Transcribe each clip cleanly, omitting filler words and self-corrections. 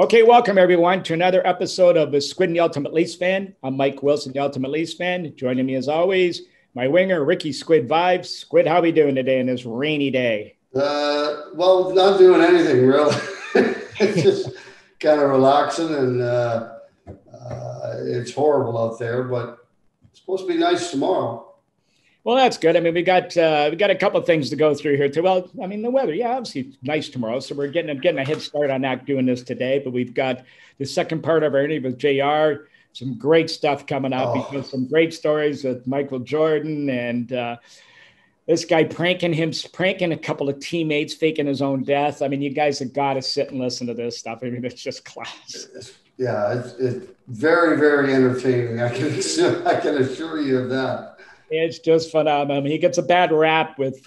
Okay, welcome everyone to another episode of the Squid and the Ultimate Leafs Fan. I'm Mike Wilson, the Ultimate Leafs Fan. Joining me as always, my winger, Ricky Squid Vibes. Squid, how are we doing today in this rainy day? Well, not doing anything really. It's just kind of relaxing, and it's horrible out there, but it's supposed to be nice tomorrow. Well, that's good. I mean, we got a couple of things to go through here too. Well, I mean, the weather, yeah, obviously it's nice tomorrow, so we're getting a head start on that doing this today. But we've got the second part of our interview with JR. Some great stuff coming up. Because some great stories with Michael Jordan and this guy pranking a couple of teammates, faking his own death. I mean, you guys have got to sit and listen to this stuff. I mean, it's just class. Yeah, it's very, very entertaining. I can assure you of that. It's just phenomenal. I mean, he gets a bad rap with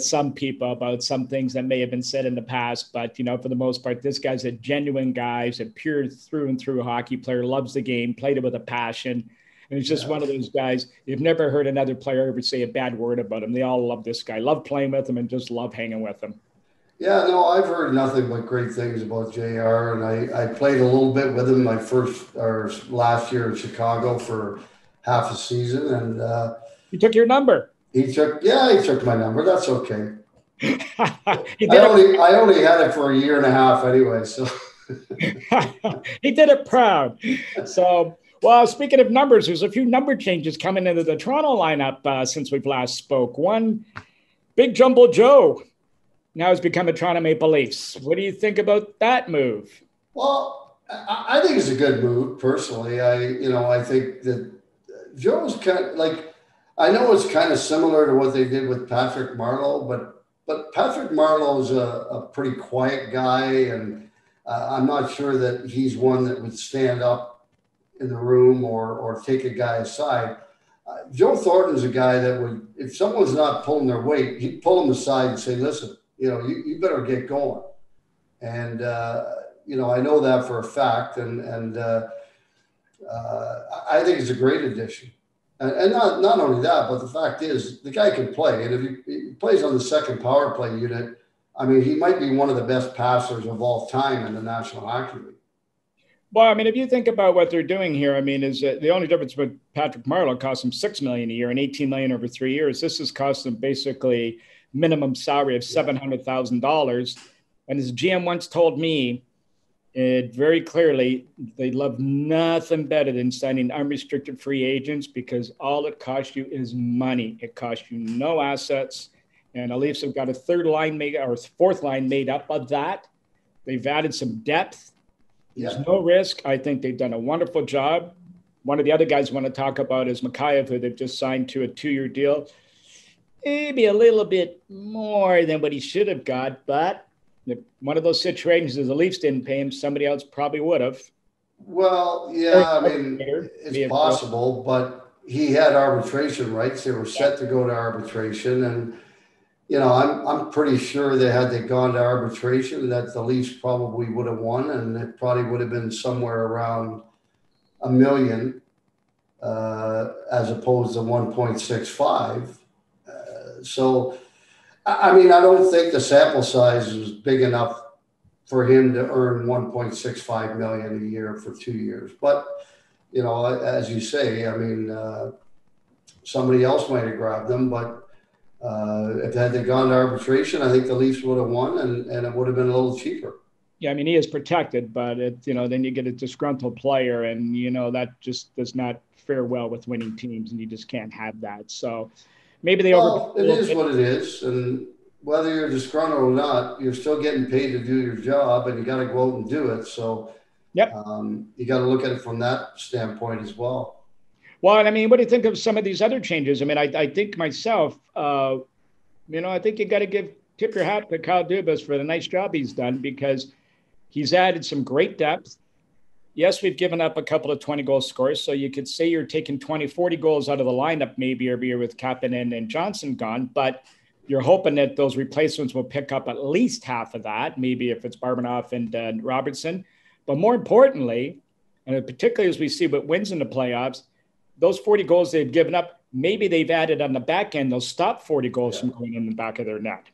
some people about some things that may have been said in the past, but you know, for the most part, this guy's a genuine guy. He's a pure through and through hockey player. Loves the game, played it with a passion, and he's just one of those guys. You've never heard another player ever say a bad word about him. They all love this guy, love playing with him, and just love hanging with him. Yeah, no, I've heard nothing but great things about JR, and I played a little bit with him my last year in Chicago for half a season, and you took your number. He took my number. That's okay. I only had it for a year and a half anyway, so. He did it proud. So, well, speaking of numbers, there's a few number changes coming into the Toronto lineup since we've last spoke. One, Big Jumbo Joe now has become a Toronto Maple Leafs. What do you think about that move? Well, I think it's a good move, personally. I think that Joe's kind of like, I know it's kind of similar to what they did with Patrick Marleau, but Patrick Marleau's a pretty quiet guy, and I'm not sure that he's one that would stand up in the room or take a guy aside. Joe Thornton's a guy that would, if someone's not pulling their weight, he'd pull them aside and say, listen, you know, you better get going. And, you know, I know that for a fact, and I think it's a great addition. And not only that, but the fact is the guy can play. And if he plays on the second power play unit, I mean, he might be one of the best passers of all time in the National Hockey League. Well, I mean, if you think about what they're doing here, I mean, is the only difference with Patrick Marleau cost him $6 million a year and $18 million over 3 years. This has cost him basically minimum salary of $700,000. And his GM once told me, it very clearly, they love nothing better than signing unrestricted free agents, because all it costs you is money. It costs you no assets. And the Leafs have got a third line made, or fourth line made up of that. They've added some depth. There's no risk. I think they've done a wonderful job. One of the other guys I want to talk about is Mikheyev, who they've just signed to a 2-year deal. Maybe a little bit more than what he should have got, but one of those situations is the Leafs didn't pay him, somebody else probably would have. Well, yeah, I mean, it's possible, but he had arbitration rights. They were set to go to arbitration. And, you know, I'm pretty sure that had they gone to arbitration, that the Leafs probably would have won, and it probably would have been somewhere around $1 million as opposed to 1.65. So, I mean, I don't think the sample size was big enough for him to earn $1.65 million a year for 2 years. But, you know, as you say, I mean, somebody else might have grabbed them. But if had they gone to arbitration, I think the Leafs would have won, and it would have been a little cheaper. Yeah, I mean, he is protected, but, you know, then you get a disgruntled player, and, you know, that just does not fare well with winning teams, and you just can't have that. So maybe they it is what it is, and whether you're disgruntled or not, you're still getting paid to do your job, and you got to go out and do it. So, you got to look at it from that standpoint as well. Well, I mean, what do you think of some of these other changes? I mean, I think myself, you know, I think you got to tip your hat to Kyle Dubas for the nice job he's done, because he's added some great depth. Yes, we've given up a couple of 20-goal scorers, so you could say you're taking 20, 40 goals out of the lineup maybe every year with Kapanen and Johnson gone, but you're hoping that those replacements will pick up at least half of that, maybe if it's Barmanov and Robertson. But more importantly, and particularly as we see what wins in the playoffs, those 40 goals they've given up, maybe they've added on the back end, they'll stop 40 goals from going in the back of their net.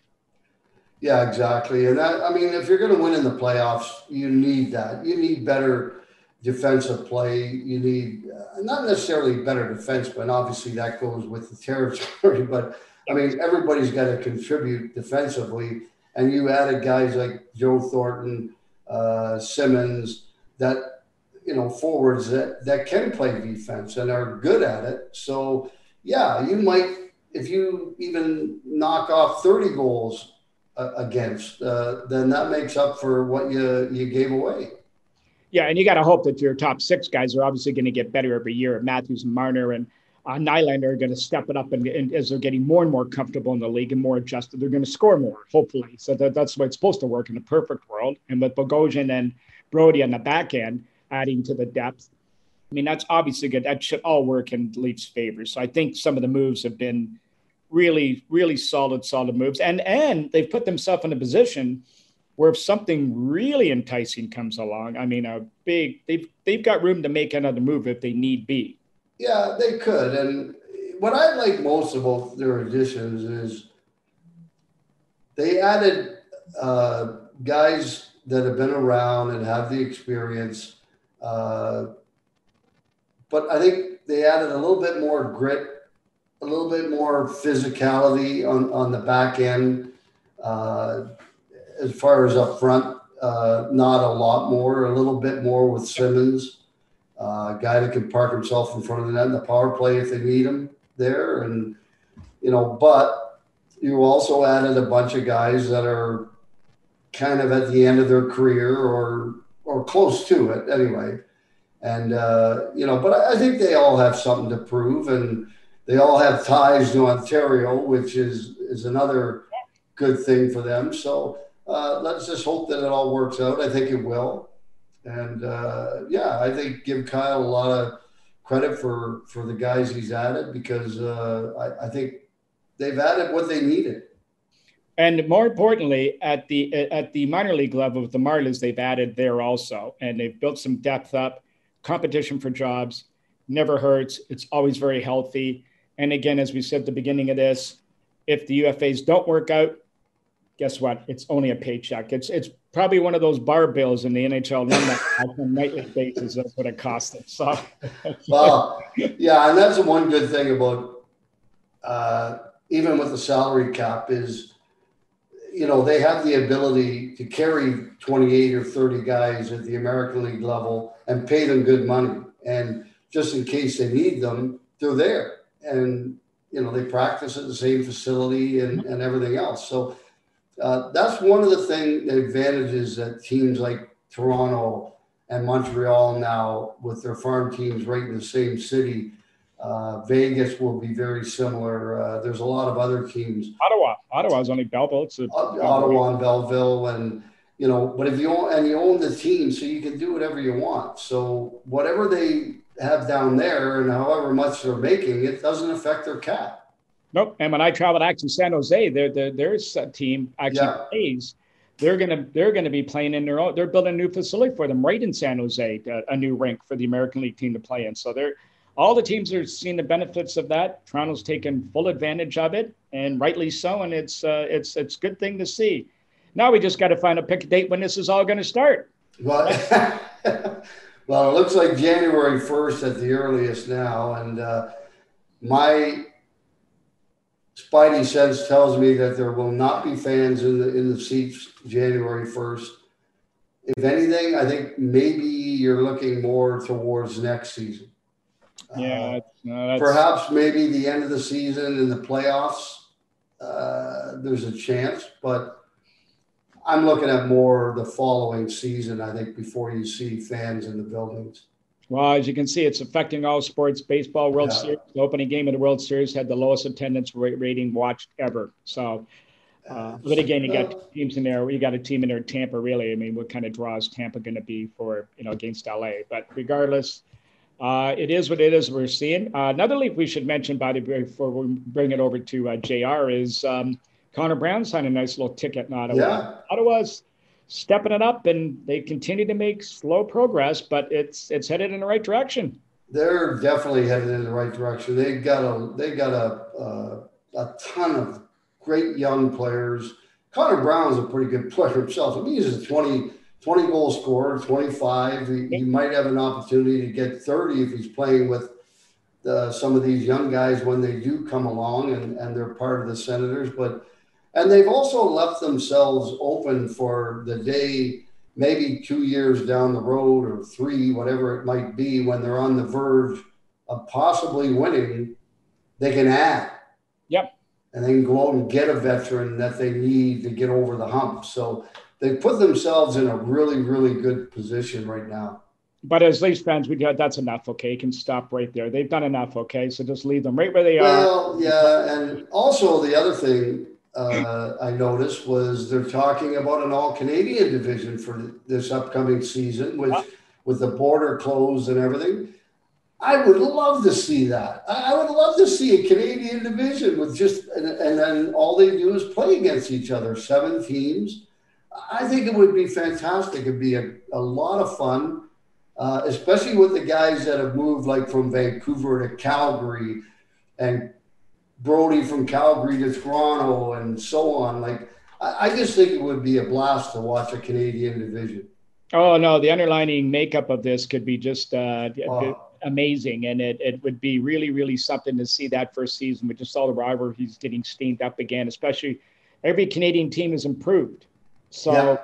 Yeah, exactly. And that, I mean, if you're going to win in the playoffs, you need that. You need better defensive play. You need not necessarily better defense, but obviously that goes with the territory. But I mean, everybody's got to contribute defensively. And you added guys like Joe Thornton, Simmons, that, you know, forwards that can play defense and are good at it. So, yeah, you might, if you even knock off 30 goals against, then that makes up for what you gave away. Yeah, and you got to hope that your top six guys are obviously going to get better every year. Matthews and Marner and Nylander are going to step it up, and as they're getting more and more comfortable in the league and more adjusted, they're going to score more, hopefully. So that's the way it's supposed to work in a perfect world. And with Bogosian and Brody on the back end, adding to the depth, I mean, that's obviously good. That should all work in the Leafs' favor. So I think some of the moves have been really, really solid moves. And they've put themselves in a position where if something really enticing comes along, I mean, they've got room to make another move if they need be. Yeah, they could. And what I like most about their additions is they added guys that have been around and have the experience. But I think they added a little bit more grit, a little bit more physicality on the back end, as far as up front, not a lot more, a little bit more with Simmons, a guy that can park himself in front of the net in the power play if they need him there. And, you know, but you also added a bunch of guys that are kind of at the end of their career or close to it anyway. And, you know, but I think they all have something to prove, and they all have ties to Ontario, which is another good thing for them. So let's just hope that it all works out. I think it will. And, yeah, I think give Kyle a lot of credit for the guys he's added, because I think they've added what they needed. And more importantly, at the minor league level with the Marlins, they've added there also, and they've built some depth up. Competition for jobs never hurts. It's always very healthy. And again, as we said at the beginning of this, if the UFAs don't work out, guess what? It's only a paycheck. It's probably one of those bar bills in the NHL on a nightly basis. That's what it costs them. So, well, yeah, and that's the one good thing about even with the salary cap is, you know, they have the ability to carry 28 or 30 guys at the American League level and pay them good money. And just in case they need them, they're there. And, you know, they practice at the same facility and everything else. So that's one of the advantages that teams like Toronto and Montreal now with their farm teams right in the same city. Vegas will be very similar. There's a lot of other teams. Ottawa is only Belleville. Ottawa and Belleville, and you know, but if you own the team, so you can do whatever you want. So whatever they have down there, and however much they're making, it doesn't affect their cap. Nope. And when I traveled actually San Jose, there's a team actually pays. They're gonna be playing in their own. They're building a new facility for them right in San Jose, a new rink for the American League team to play in. So they're. All the teams are seeing the benefits of that. Toronto's taken full advantage of it, and rightly so. And it's a good thing to see. Now we just got to pick a date when this is all going to start. Well, well, it looks like January 1st at the earliest now. And my spidey sense tells me that there will not be fans in the seats January 1st. If anything, I think maybe you're looking more towards next season. Yeah, perhaps maybe the end of the season in the playoffs, there's a chance, but I'm looking at more the following season, I think, before you see fans in the buildings. Well, as you can see, it's affecting all sports. Baseball, World Series, the opening game of the World Series had the lowest attendance rating watched ever. So, but again, you got teams in there. You got a team in there, Tampa, really. I mean, what kind of draw is Tampa going to be for, you know, against LA? But regardless, it is what it is we're seeing. Another Leaf we should mention, by the way, before we bring it over to JR, is Connor Brown signed a nice little ticket in Ottawa. Yeah. Ottawa's stepping it up, and they continue to make slow progress, but it's headed in the right direction. They're definitely headed in the right direction. They got a ton of great young players Connor Brown is a pretty good player himself. I mean, he's a 20 goal scorer, 25. He might have an opportunity to get 30 if he's playing with some of these young guys when they do come along and they're part of the Senators. But, and they've also left themselves open for the day, maybe 2 years down the road or three, whatever it might be, when they're on the verge of possibly winning, they can add. Yep. And they can go out and get a veteran that they need to get over the hump. So they put themselves in a really, really good position right now. But as Leafs fans, we go, that's enough, okay? You can stop right there. They've done enough, okay? So just leave them right where they are. Well, yeah, and also the other thing I noticed was they're talking about an all-Canadian division for this upcoming season, which with the border closed and everything. I would love to see that. I would love to see a Canadian division with just and then all they do is play against each other, 7 teams. I think it would be fantastic. It'd be a lot of fun, especially with the guys that have moved like from Vancouver to Calgary and Brody from Calgary to Toronto and so on. Like, I just think it would be a blast to watch a Canadian division. Oh, no, the underlying makeup of this could be just amazing. And it would be really, really something to see that first season. We just saw the rivalries getting steamed up again, especially every Canadian team has improved. So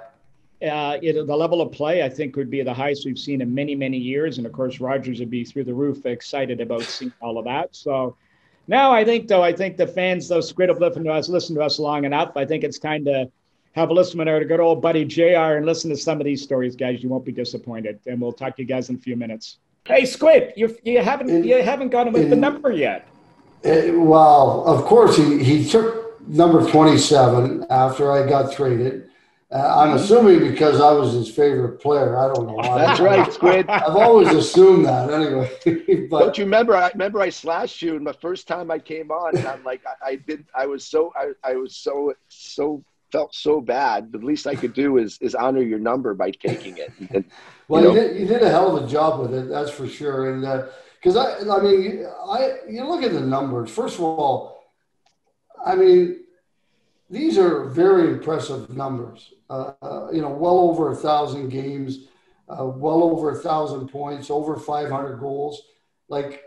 the level of play, I think, would be the highest we've seen in many, many years. And, of course, Rogers would be through the roof excited about seeing all of that. So, now, I think the fans, though, Squid have listened to us long enough. I think it's time to have a listen to our good old buddy JR and listen to some of these stories, guys. You won't be disappointed. And we'll talk to you guys in a few minutes. Hey, Squid, you haven't gotten with the number yet. Well, of course, he took number 27 after I got traded. I'm assuming because I was his favorite player. I don't know why. That's right, Squid. I've always assumed that anyway. But don't you remember? I remember I slashed you in the first time I came on, and I'm like, I felt so bad. But the least I could do is honor your number by taking it. And, well, you did a hell of a job with it, that's for sure. And because you look at the numbers. First of all, I mean, these are very impressive numbers. Well over 1,000 games, well over 1,000 points, over 500 goals. And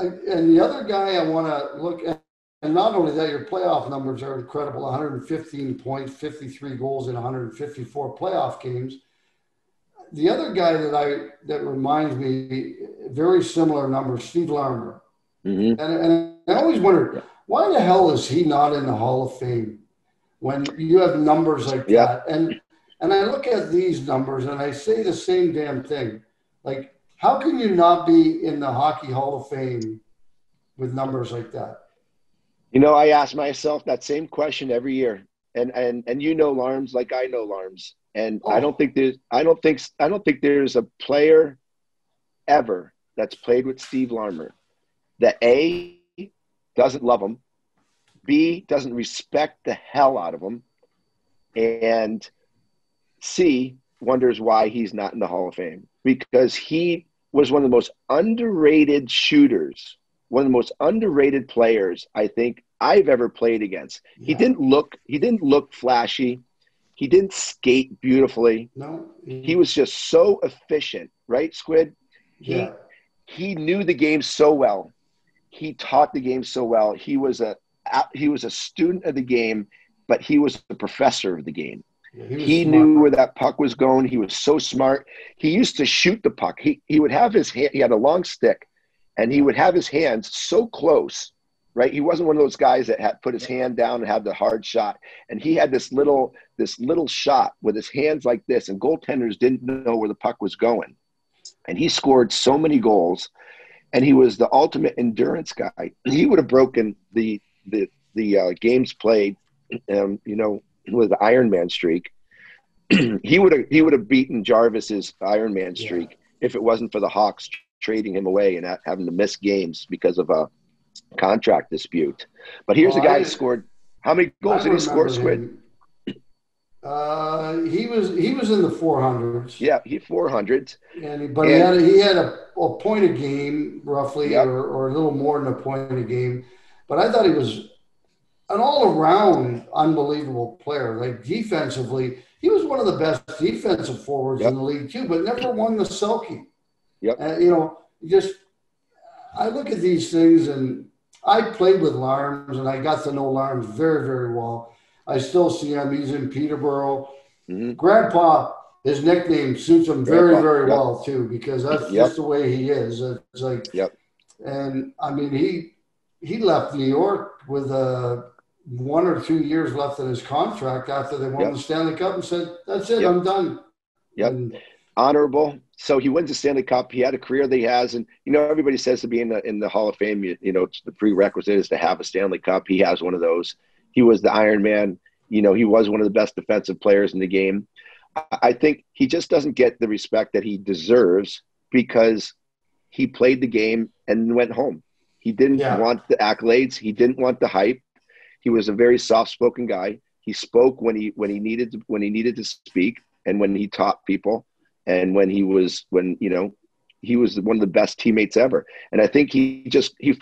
the other guy I want to look at, and not only that, your playoff numbers are incredible, 115 points, 53 goals in 154 playoff games. The other guy that reminds me, very similar numbers, Steve Larmer. Mm-hmm. And I always wondered, why the hell is he not in the Hall of Fame? When you have numbers like that, and I look at these numbers and I say the same damn thing. Like, how can you not be in the Hockey Hall of Fame with numbers like that? You know, I ask myself that same question every year, and you know Larms like I know Larms, and I don't think there's a player ever that's played with Steve Larmer that A, doesn't love him, B, doesn't respect the hell out of him, and C, wonders why he's not in the Hall of Fame, because he was one of the most underrated shooters, one of the most underrated players I think I've ever played against. Yeah. He didn't look flashy. He didn't skate beautifully. No. He was just so efficient, right, Squid? He knew the game so well. He taught the game so well. He was a student of the game, but he was the professor of the game. Yeah, he knew where that puck was going. He was so smart. He used to shoot the puck. He would have his hand, he had a long stick, and he would have his hands so close, right? He wasn't one of those guys that had put his hand down and had the hard shot. And he had this little shot with his hands like this, and goaltenders didn't know where the puck was going. And he scored so many goals, and he was the ultimate endurance guy. He would have broken the games played, with the Ironman streak. he would have beaten Jarvis's Ironman streak if it wasn't for the Hawks trading him away and not having to miss games because of a contract dispute. But here's a guy who scored how many goals did he score, Squid? He was in the 400s. Yeah, he 400s. But he had a point a game roughly, or a little more than a point a game. But I thought he was an all-around unbelievable player. Like defensively, he was one of the best defensive forwards in the league too, but never won the Selke. You know, just I look at these things, and I played with Larms, and I got to know Larms very, very well. I still see him. He's in Peterborough. Mm-hmm. Grandpa, his nickname suits him very, very well too, because that's just the way he is. It's like, and I mean, he left New York with a 1 or 2 years left in his contract after they won the Stanley Cup and said, that's it, I'm done. And, honorable. So he wins the Stanley Cup. He had a career that he has. And, you know, everybody says to be in the Hall of Fame, you know, it's the prerequisite is to have a Stanley Cup. He has one of those. He was the Iron Man. You know, he was one of the best defensive players in the game. I think he just doesn't get the respect that he deserves because he played the game and went home. He didn't want the accolades. He didn't want the hype. He was a very soft-spoken guy. He spoke when he needed to speak, and when he taught people, and he was one of the best teammates ever. And I think he flew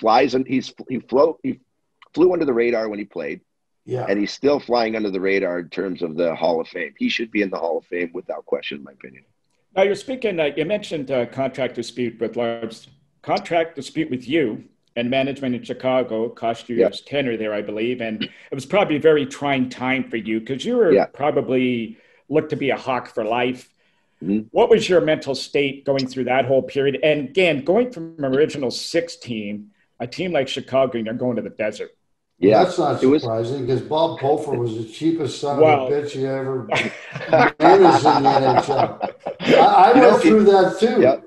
under the radar when he played. Yeah. And he's still flying under the radar in terms of the Hall of Fame. He should be in the Hall of Fame without question, in my opinion. Now you're speaking, you mentioned contract dispute with Larms. Contract dispute with you and management in Chicago cost you your tenure there, I believe. And it was probably a very trying time for you because you were probably looked to be a hawk for life. Mm-hmm. What was your mental state going through that whole period? And again, going from original 16, a team like Chicago, and they're going to the desert. Yeah, that's not surprising because Bob Pulford was the cheapest son of a bitch you ever managed in the NHL. I went through that too. Yep.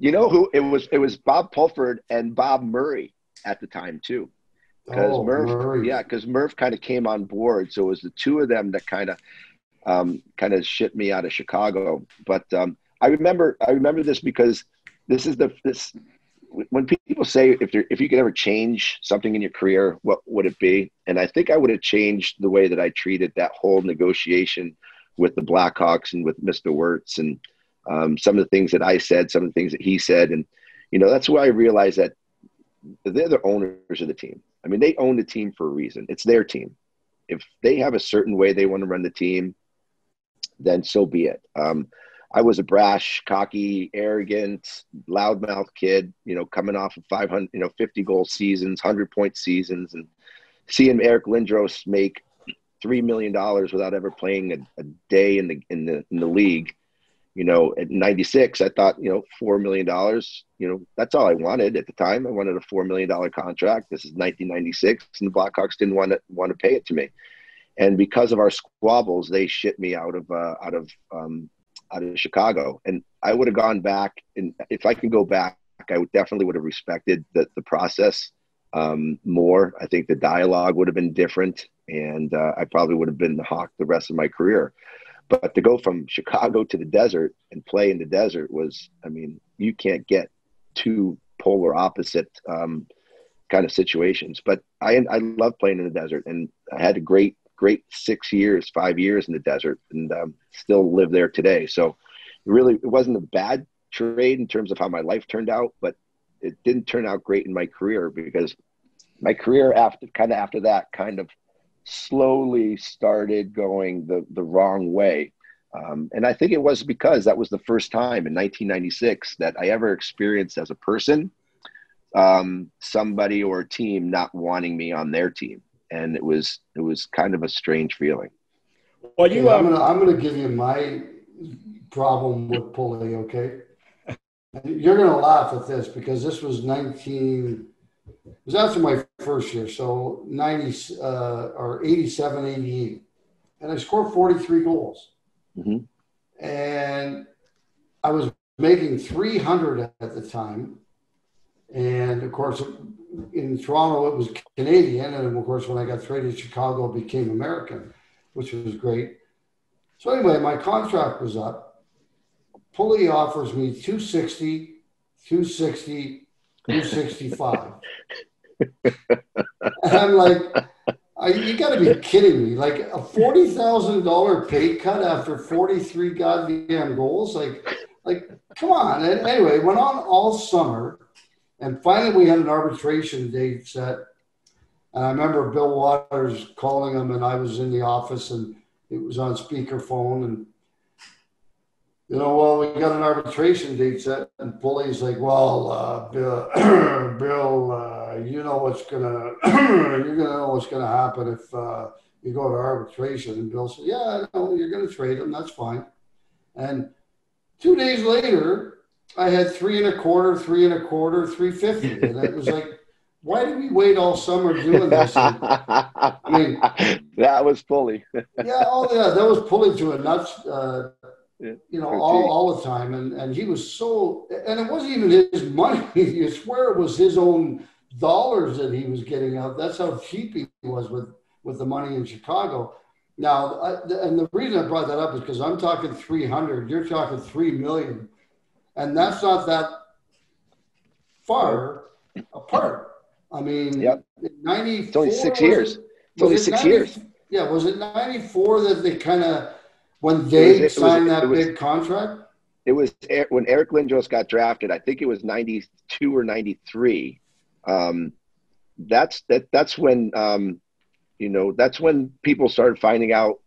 You know who it was? It was Bob Pulford and Bob Murray at the time too, because Murph kind of came on board. So it was the two of them that kind of shipped me out of Chicago. But I remember this because this is when people say if you could ever change something in your career, what would it be? And I think I would have changed the way that I treated that whole negotiation with the Blackhawks and with Mr. Wirtz and some of the things that I said, some of the things that he said. And, you know, that's why I realized that they're the owners of the team. I mean, they own the team for a reason. It's their team. If they have a certain way they want to run the team, then so be it. I was a brash, cocky, arrogant, loudmouth kid, you know, coming off of 50-goal seasons, 100-point seasons, and seeing Eric Lindros make $3 million without ever playing a day in the league. You know, at 96, I thought, you know, $4 million, you know, that's all I wanted at the time. I wanted a $4 million contract. This is 1996, and the Blackhawks didn't want to pay it to me. And because of our squabbles, they shipped me out of Chicago, and I would have gone back. And if I can go back, I would definitely have respected the process more. I think the dialogue would have been different, and I probably would have been the Hawk the rest of my career. But to go from Chicago to the desert and play in the desert was—I mean, you can't get two polar opposite kind of situations. But I love playing in the desert, and I had a great 5 years in the desert, and still live there today. So really, it wasn't a bad trade in terms of how my life turned out, but it didn't turn out great in my career because my career after that slowly started going the wrong way. And I think it was because that was the first time in 1996 that I ever experienced as a person, somebody or a team not wanting me on their team. And it was kind of a strange feeling. Well, you, I'm gonna give you my problem with Pulley, okay? You're gonna laugh at this because this was it was after my first year, so 87, 88, and I scored 43 goals, and I was making 300 at the time, and of course. In Toronto, it was Canadian, and of course, when I got traded to Chicago, it became American, which was great. So anyway, my contract was up. Pulley offers me 260, 260, 265. And I'm like, you got to be kidding me. Like a $40,000 pay cut after 43 goddamn goals? Like, come on. And anyway, it went on all summer. And finally, we had an arbitration date set. And I remember Bill Waters calling him, and I was in the office, and it was on speakerphone. And, you know, well, we got an arbitration date set, and Pulley's like, well, Bill, you know what's going to, you're going to know what's going to happen if you go to arbitration. And Bill said, yeah, no, you're going to trade him. That's fine. And 2 days later, I had $3.25, $3.50. And it was like, why did we wait all summer doing this? And, I mean, that was Pulley. Yeah, oh yeah, that was Pulley to a nuts, you know, all the time. And he was so, and it wasn't even his money. You swear it was his own dollars that he was getting out. That's how cheap he was with the money in Chicago. Now, and the reason I brought that up is because I'm talking 300, you're talking 3 million. And that's not that far apart. I mean, yep. In 94, it's only 6 years. It's only 6 years. Yeah, was it 94 that they kind of, when they signed that big contract? It was when Eric Lindros got drafted. I think it was 92 or 93. That's when, you know, that's when people started finding out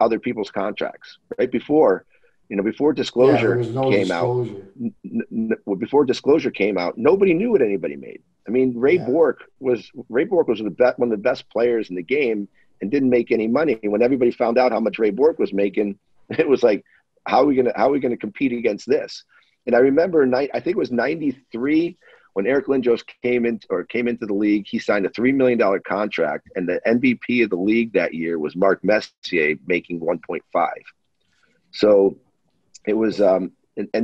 other people's contracts. Right before, you know, before disclosure came out, before disclosure came out, nobody knew what anybody made. I mean, Ray Bourque was one of the best players in the game and didn't make any money. And when everybody found out how much Ray Bourque was making, it was like, how are we gonna compete against this? And I remember, I think it was 93 when Eric Lindros came into the league. He signed a $3 million contract, and the MVP of the league that year was Mark Messier, making 1.5. So it was,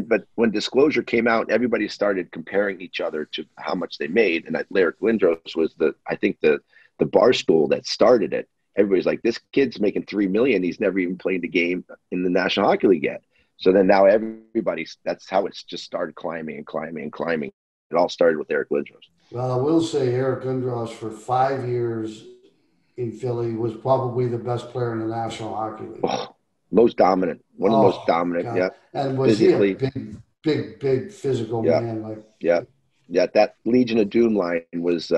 but when disclosure came out, everybody started comparing each other to how much they made. And Eric Lindros was the bar stool that started it. Everybody's like, this kid's making $3 million. He's never even played a game in the National Hockey League yet. So then now that's how it's just started climbing and climbing and climbing. It all started with Eric Lindros. Well, I will say Eric Lindros for 5 years in Philly was probably the best player in the National Hockey League. Oh. Most dominant, one of the most dominant, God. Yeah. And was physically, he a big physical man? Like, yeah. That Legion of Doom line was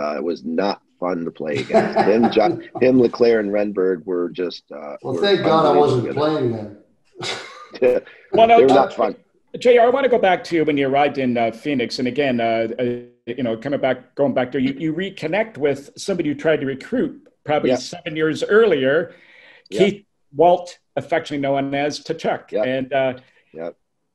not fun to play against. him, Leclaire, and Renberg were just. Well, thank God I wasn't playing then. Yeah. Well, no, they were not fun. JR, I want to go back to when you arrived in Phoenix, and again, you know, going back there, you reconnect with somebody you tried to recruit probably 7 years earlier, Keith Walt, affectionately known as Tkachuk. Yep. And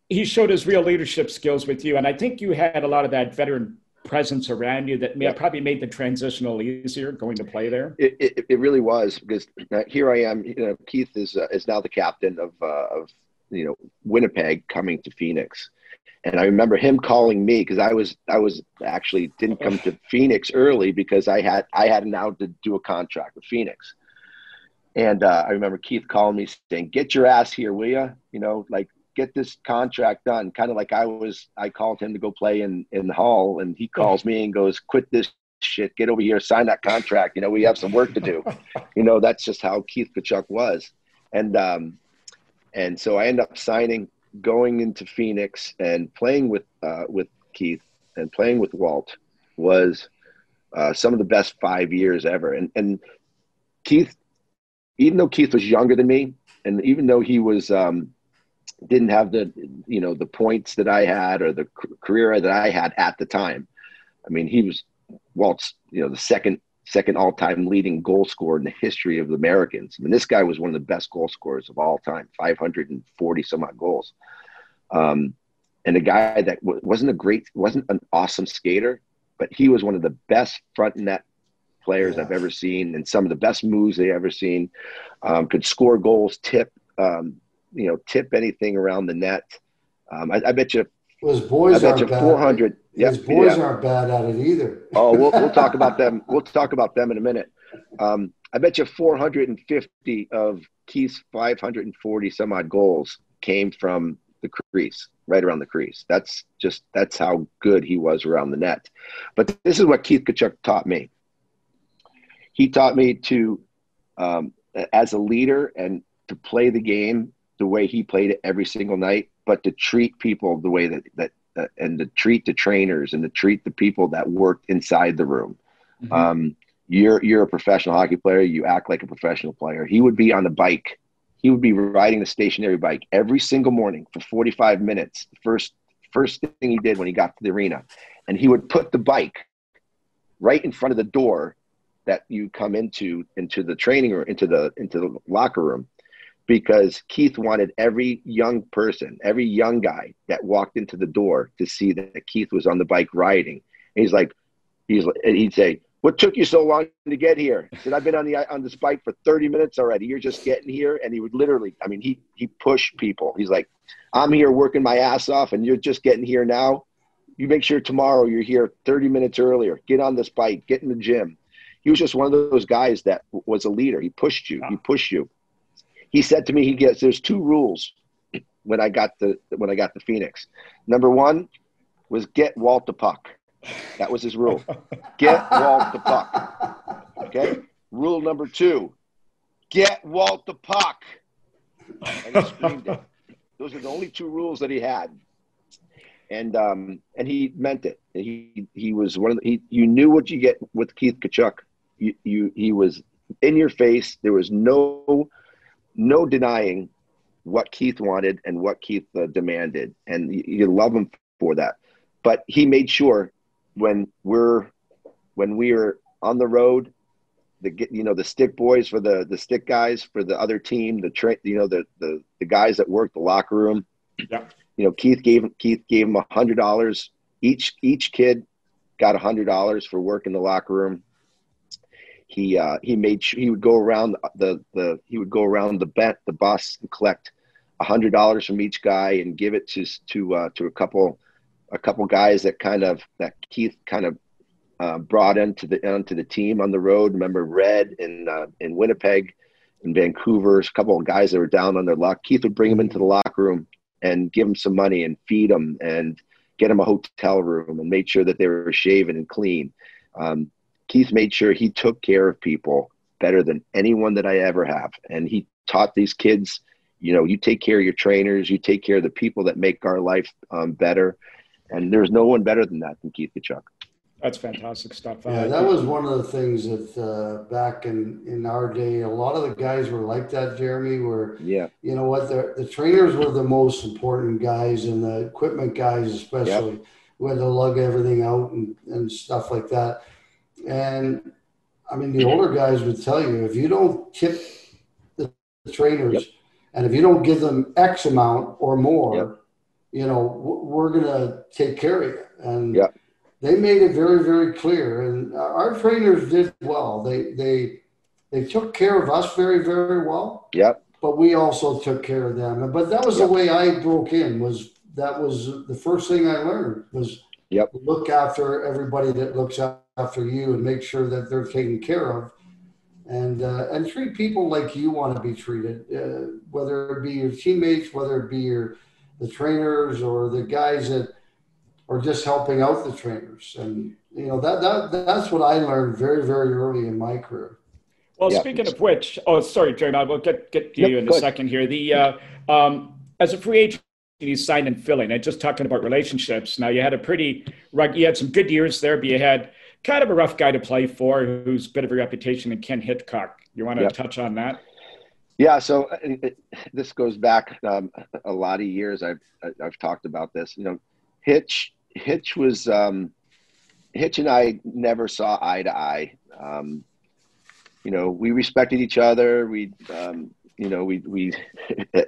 he showed his real leadership skills with you. And I think you had a lot of that veteran presence around you that probably made the transitional easier going to play there. It really was, because here I am, you know, Keith is now the captain of, you know, Winnipeg, coming to Phoenix. And I remember him calling me, because I was actually didn't come to Phoenix early because I had now to do a contract with Phoenix. And I remember Keith calling me saying, "Get your ass here, will you? You know, like, get this contract done." Kind of like I called him to go play in the Hall, and he calls me and goes, "Quit this shit. Get over here, sign that contract. You know, we have some work to do." You know, that's just how Keith Tkachuk was. And so I end up signing, going into Phoenix, and playing with Keith and playing with Walt was some of the best 5 years ever. And Keith. Even though Keith was younger than me, and even though he was didn't have the, you know, the points that I had or the career that I had at the time, I mean, he was Walt's, you know, the second all-time leading goal scorer in the history of the Americans. I mean, this guy was one of the best goal scorers of all time, 540 some odd goals, and a guy that wasn't an awesome skater, but he was one of the best front net players I've ever seen, and some of the best moves they ever seen. Could score goals, tip anything around the net. I bet you. Well, his boys aren't bad. 400. His boys aren't bad at it either. Oh, we'll talk about them. We'll talk about them in a minute. I bet you 450 of Keith's 540 some odd goals came from the crease, right around the crease. That's how good he was around the net. But this is what Keith Tkachuk taught me. He taught me to, as a leader, and to play the game the way he played it every single night, but to treat people the way that and to treat the trainers and to treat the people that worked inside the room. Mm-hmm. You're a professional hockey player. You act like a professional player. He would be on the bike. He would be riding the stationary bike every single morning for 45 minutes. The first thing he did when he got to the arena. And he would put the bike right in front of the door that you come into the training room, into the locker room, because Keith wanted every young person, every young guy that walked into the door to see that Keith was on the bike riding. And he'd say, "What took you so long to get here?" He said, "I've been on this bike for 30 minutes already. You're just getting here." And he would literally, I mean, he pushed people. He's like, "I'm here working my ass off and you're just getting here now. You make sure tomorrow you're here 30 minutes earlier. Get on this bike, get in the gym." He was just one of those guys that was a leader. He pushed you. He pushed you. He said to me, there's two rules when I got to Phoenix. Number one was get Walt the puck. That was his rule. Get Walt the puck. Okay? Rule number two, get Walt the puck. And he screamed it. Those are the only two rules that he had. And he meant it. He was one of the, you knew what you get with Keith Tkachuk. He was in your face. There was no denying what Keith wanted and what Keith demanded. And you love him for that. But he made sure when we were on the road, the stick boys for the stick guys for the other team, the guys that worked the locker room. Yeah. You know, Keith gave him $100. Each kid got $100 for work in the locker room. He made sure he would go around the bus and collect $100 from each guy and give it to a couple guys that Keith brought onto the team on the road. Remember Red in Winnipeg, in Vancouver, a couple of guys that were down on their luck. Keith would bring them into the locker room and give them some money and feed them and get them a hotel room and made sure that they were shaven and clean. Keith made sure he took care of people better than anyone that I ever have. And he taught these kids, you take care of your trainers, you take care of the people that make our life better. And there's no one better than that than Keith Tkachuk. That's fantastic stuff. Yeah, that was one of the things that back in our day, a lot of the guys were like that, Jeremy, where, yeah. You know what, the trainers were the most important guys and the equipment guys especially, yep. Who had to lug everything out and stuff like that. And, I mean, the older guys would tell you, if you don't tip the trainers, yep. And if you don't give them X amount or more, yep. We're going to take care of you. And yep. They made it very, very clear. And our trainers did well. They took care of us very, very well. Yep. But we also took care of them. But that was yep. The way I broke in, that was the first thing I learned was yep. Look after everybody that looks after you and make sure that they're taken care of and treat people like you want to be treated, whether it be your teammates, whether it be the trainers or the guys that are just helping out the trainers. And, that's what I learned very, very early in my career. Well, yeah. Speaking of which, Jeremy, we'll get to you in a second here. As a free agent, you signed in Philly, and just talking about relationships. Now, you had you had some good years there, but you had kind of a rough guy to play for who's a bit of a reputation in Ken Hitchcock. You want to touch on that? Yeah, so this goes back a lot of years. I've talked about this. Hitch and I never saw eye to eye. We respected each other. We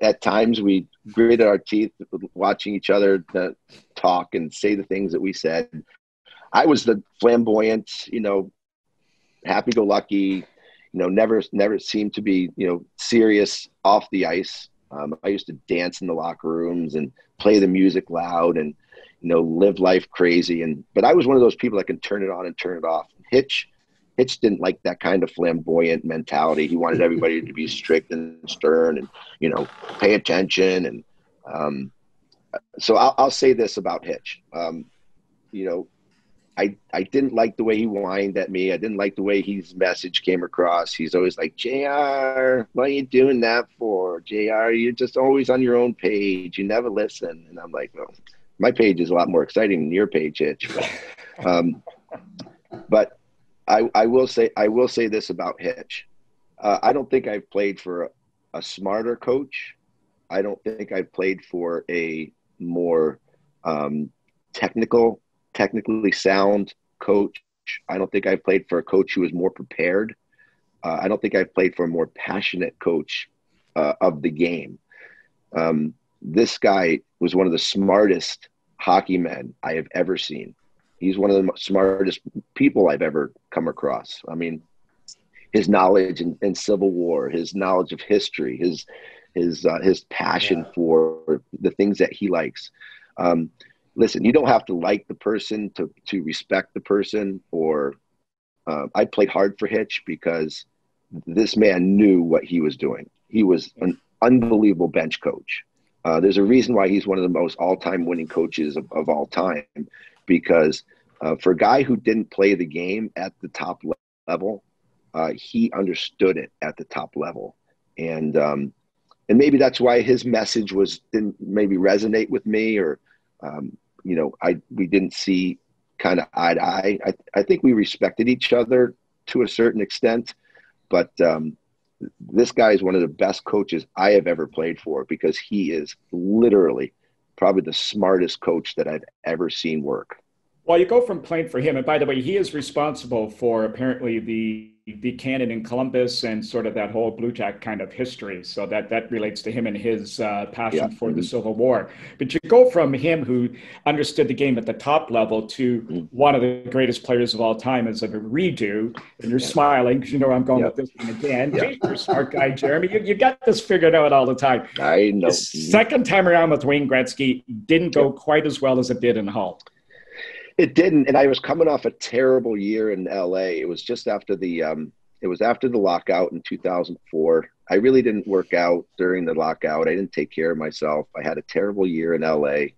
at times we gritted our teeth watching each other talk and say the things that we said. I was the flamboyant, happy-go-lucky. Never seemed to be, serious off the ice. I used to dance in the locker rooms and play the music loud and, live life crazy. But I was one of those people that can turn it on and turn it off. Hitch didn't like that kind of flamboyant mentality. He wanted everybody to be strict and stern and, pay attention. And so I'll say this about Hitch. I didn't like the way he whined at me. I didn't like the way his message came across. He's always like, "JR, what are you doing that for? JR, you're just always on your own page. You never listen." And I'm like, "Well, my page is a lot more exciting than your page, Hitch." But I will say this about Hitch. I don't think I've played for a smarter coach. I don't think I've played for a more technically sound coach. I don't think I've played for a coach who is more prepared. I don't think I've played for a more passionate coach of the game. This guy was one of the smartest hockey men I have ever seen. He's one of the smartest people I've ever come across. I mean, his knowledge in Civil War, his knowledge of history, his passion for the things that he likes. Listen, you don't have to like the person to respect the person. Or I played hard for Hitch because this man knew what he was doing. He was an unbelievable bench coach. There's a reason why he's one of the most all-time winning coaches of all time, because for a guy who didn't play the game at the top level, he understood it at the top level. And maybe that's why his message didn't maybe resonate with me, or we didn't see kind of eye to eye. I think we respected each other to a certain extent, but this guy is one of the best coaches I have ever played for, because he is literally probably the smartest coach that I've ever seen work. Well, you go from playing for him, and by the way, he is responsible for apparently the cannon in Columbus and sort of that whole Blue Jack kind of history. So that relates to him and his passion for the Civil War. But you go from him, who understood the game at the top level, to one of the greatest players of all time as a redo. And you're smiling because you know where I'm going with this one again. Geez, you're a smart guy, Jeremy. You got this figured out all the time. I know. The second time around with Wayne Gretzky didn't go quite as well as it did in Hull. It didn't, and I was coming off a terrible year in LA. It was just after the lockout in 2004. I really didn't work out during the lockout. I didn't take care of myself. I had a terrible year in LA,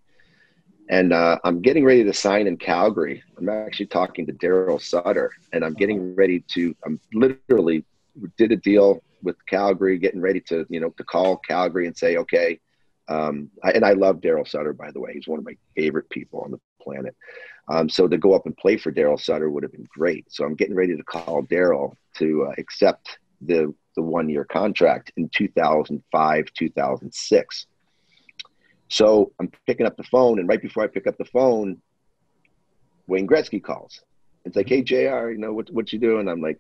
and I'm getting ready to sign in Calgary. I'm actually talking to Darryl Sutter, and I'm getting ready to. I'm literally did a deal with Calgary, getting ready to to call Calgary and say, okay. And I love Darryl Sutter, by the way. He's one of my favorite people on the planet. So to go up and play for Darryl Sutter would have been great. So I'm getting ready to call Darryl to accept the one-year contract in 2005, 2006. So I'm picking up the phone, and right before I pick up the phone, Wayne Gretzky calls. It's like, hey, JR, what you doing? I'm like,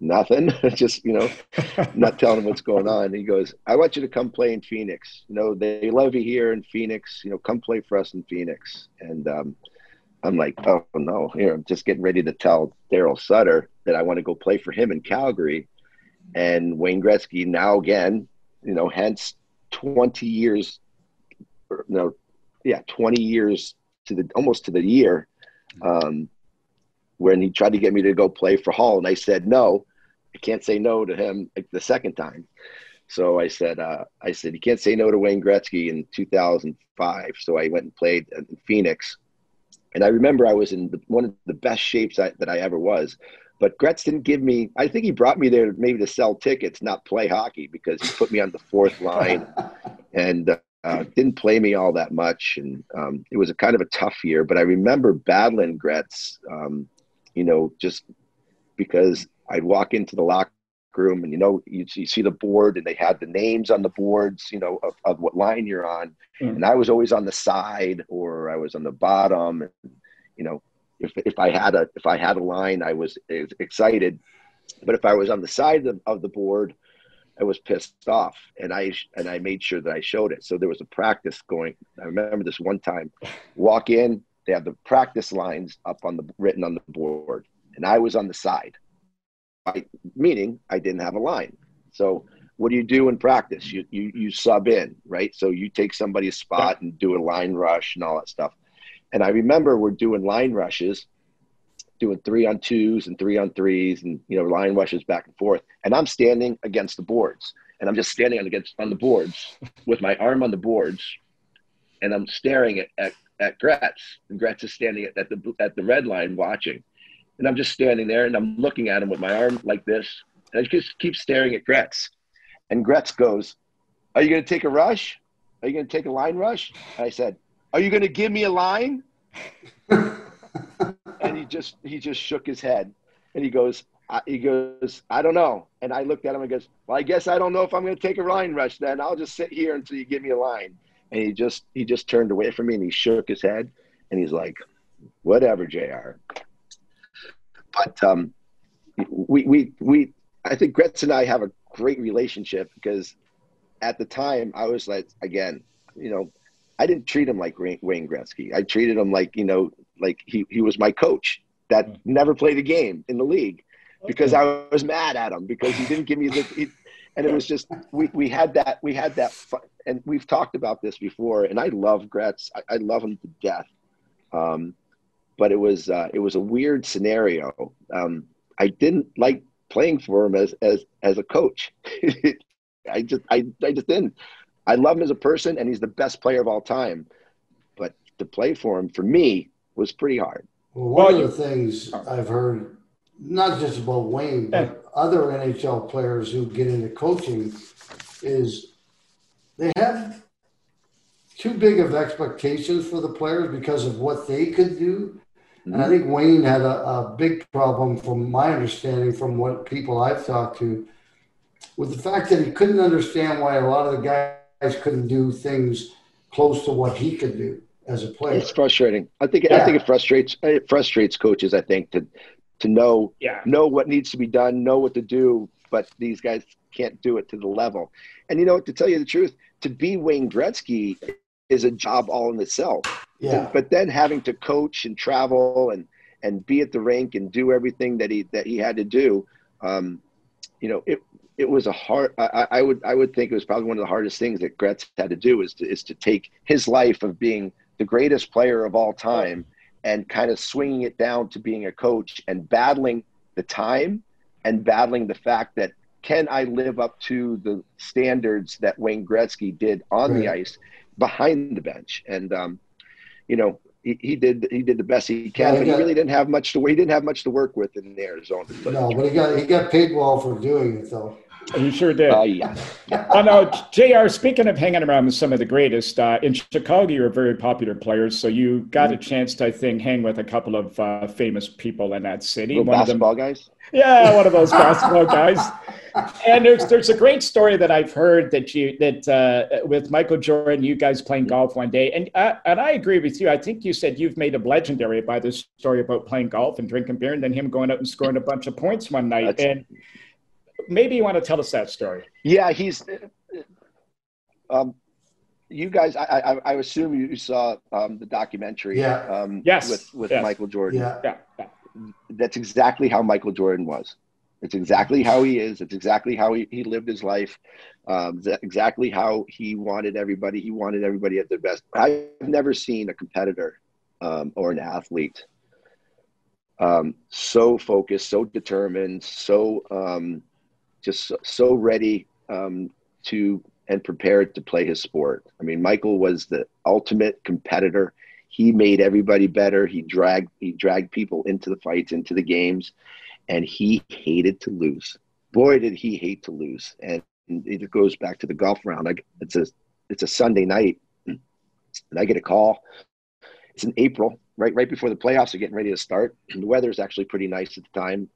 nothing. Just, not telling him what's going on. And he goes, I want you to come play in Phoenix. They love you here in Phoenix. Come play for us in Phoenix. And I'm like, oh, no. Here, I'm just getting ready to tell Darryl Sutter that I want to go play for him in Calgary. And Wayne Gretzky, now again, hence 20 years almost to the year, when he tried to get me to go play for Hull. And I said, no. I can't say no to him the second time. So I said, you can't say no to Wayne Gretzky in 2005. So I went and played in Phoenix. And I remember I was in one of the best shapes that I ever was. But Gretz didn't give me – I think he brought me there maybe to sell tickets, not play hockey, because he put me on the fourth line and didn't play me all that much. And it was a kind of a tough year. But I remember battling Gretz, just because – I'd walk into the locker room and, you see the board, and they had the names on the boards, of what line you're on. Mm. And I was always on the side, or I was on the bottom. And, if I had a line, I was excited. But if I was on the side of the board, I was pissed off, and I made sure that I showed it. So there was a practice going. I remember this one time, walk in, they have the practice lines up written on the board, and I was on the side. Meaning I didn't have a line. So what do you do in practice? You sub in, right? So you take somebody's spot and do a line rush and all that stuff. And I remember we're doing line rushes, doing 3-on-2s and 3-on-3s and, line rushes back and forth. And I'm standing against the boards. And I'm just standing on the boards with my arm on the boards. And I'm staring at Gretz. And Gretz is standing at the red line watching. And I'm just standing there, and I'm looking at him with my arm like this. And I just keep staring at Gretz. And Gretz goes, are you going to take a rush? Are you going to take a line rush? And I said, are you going to give me a line? And he just shook his head. And he goes, I don't know. And I looked at him and goes, well, I guess I don't know if I'm going to take a line rush then. I'll just sit here until you give me a line. And he just turned away from me and he shook his head and he's like, whatever, JR. But I think Gretz and I have a great relationship because at the time I was like, again, you know, I didn't treat him like Wayne Gretzky. I treated him like, you know, like he was my coach that never played a game in the league because I was mad at him because he didn't give me the, and it was just, we had that fun. And we've talked about this before and I love Gretz. I love him to death. But it was a weird scenario. I didn't like playing for him as a coach. I just didn't. I love him as a person, and he's the best player of all time. But to play for him, for me, was pretty hard. Well, one of the things I've heard, not just about Wayne, but other NHL players who get into coaching, is they have too big of expectations for the players because of what they could do. Mm-hmm. And I think Wayne had a big problem, from my understanding, from what people I've talked to, with the fact that he couldn't understand why a lot of the guys couldn't do things close to what he could do as a player. It's frustrating. I think it frustrates coaches. I think to know what needs to be done, know what to do, but these guys can't do it to the level. And you know, to tell you the truth, to be Wayne Gretzky is a job all in itself. Yeah. But then having to coach and travel and be at the rink and do everything that he had to do, you know, it was a hard. I would think it was probably one of the hardest things that Gretz had to do is to take his life of being the greatest player of all time and kind of swinging it down to being a coach and battling the time and battling the fact that can I live up to the standards that Wayne Gretzky did on the ice behind the bench. And you know, he did the best he can, but he really didn't have much to work with in Arizona. No, but he got paid well for doing it though. He sure did. JR, speaking of hanging around with some of the greatest, in Chicago, you were very popular players, so you got a chance to, I think, hang with a couple of famous people in that city. One basketball of them, guys? Yeah, one of those basketball guys. And there's a great story that I've heard that with Michael Jordan, you guys playing golf one day. And I agree with you. I think you said you've made him legendary by this story about playing golf and drinking beer and then him going out and scoring a bunch of points one night. And maybe you want to tell us that story. Yeah, he's you guys, I assume you saw the documentary with Michael Jordan. Yeah. That's exactly how Michael Jordan was. It's exactly how he is. It's exactly how he lived his life. Exactly how he wanted everybody. He wanted everybody at their best. I've never seen a competitor or an athlete so focused, so determined, so just so ready to and prepared to play his sport. I mean, Michael was the ultimate competitor. He made everybody better. He dragged people into the fights, into the games, and he hated to lose. Boy, did he hate to lose. And it goes back to the golf round. It's a Sunday night, and I get a call. It's in April, right before the playoffs are getting ready to start. And the weather's actually pretty nice at the time.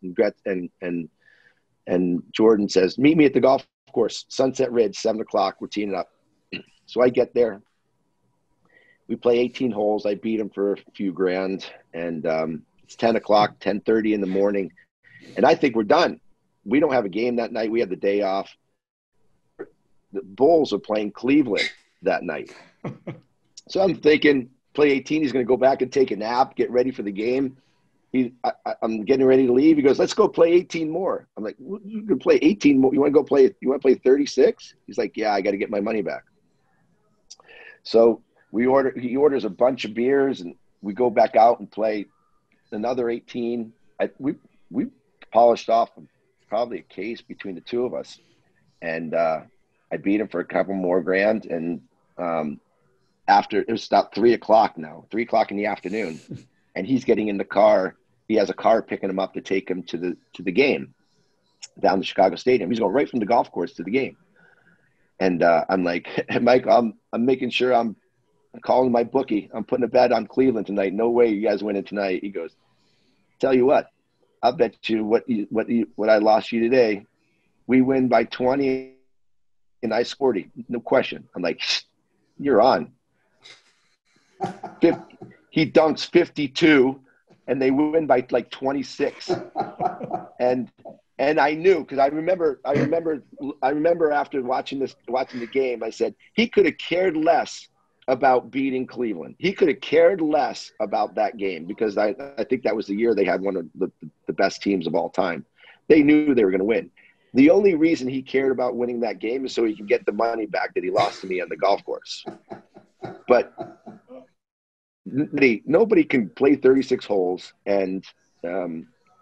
And Jordan says, meet me at the golf course, Sunset Ridge, 7 o'clock. We're teeing up. So I get there. We play 18 holes. I beat him for a few grand, and it's 10 o'clock, 10:30 in the morning, and I think we're done. We don't have a game that night. We have the day off. The Bulls are playing Cleveland that night. So I'm thinking, play 18, he's going to go back and take a nap, get ready for the game. I'm getting ready to leave. He goes, let's go play 18 more. I'm like, you can play 18 more. You want to play 36? He's like, yeah, I got to get my money back. So he orders a bunch of beers, and we go back out and play another 18. We polished off probably a case between the two of us, and I beat him for a couple more grand. And after it was about 3 o'clock now, 3 o'clock in the afternoon, and he's getting in the car. He has a car picking him up to take him to the game down the Chicago Stadium. He's going right from the golf course to the game, and I'm like, Mike, I'm making sure I'm calling my bookie. I'm putting a bet on Cleveland tonight. No way you guys win it tonight. He goes, tell you what, I'll bet you what I lost you today. We win by 20 and I scored it. No question. I'm like, you're on. He dunks 52 and they win by like 26. And I knew, because I remember after watching the game, I said, he could have cared less about beating Cleveland. He could have cared less about that game, because I think that was the year they had one of the best teams of all time. They knew they were going to win. The only reason he cared about winning that game is so he could get the money back that he lost to me on the golf course. But nobody can play 36 holes and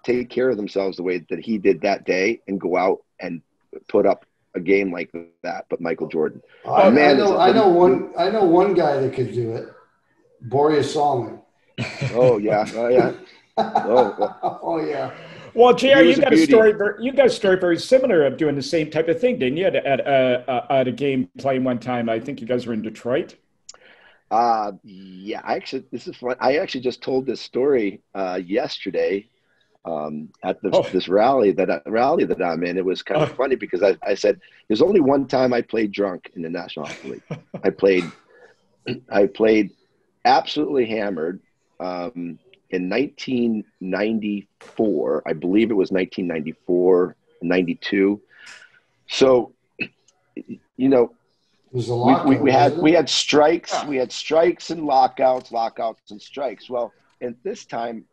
take care of themselves the way that he did that day and go out and put up a game like that, but Michael Jordan. I know one guy that could do it, Boreas Salman. Oh yeah, oh yeah, oh, oh yeah. Well, JR, you got a story very similar of doing the same type of thing, didn't you? At a game playing one time, I think you guys were in Detroit. Yeah, this is fun. I actually just told this story yesterday. At this rally that I'm in. It was kind of funny because I said, there's only one time I played drunk in the National Hockey League. I played absolutely hammered in 1994. I believe it was 1994, 92. So, you know, it was a lockout, we had strikes. Yeah. We had strikes and lockouts and strikes. Well, and this time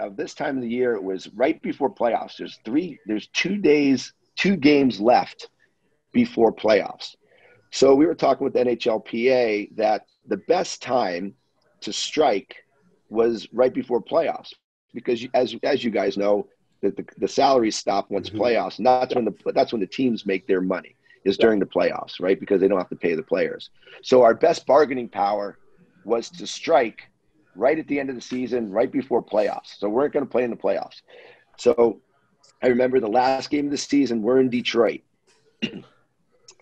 of the year, it was right before playoffs. There's 2 games left before playoffs. So we were talking with NHLPA that the best time to strike was right before playoffs, because as you guys know, that the salaries stop once playoffs, and that's when the teams make their money, is during the playoffs, right? Because they don't have to pay the players. So our best bargaining power was to strike right at the end of the season, right before playoffs. So we weren't going to play in the playoffs. So I remember the last game of the season, we're in Detroit. And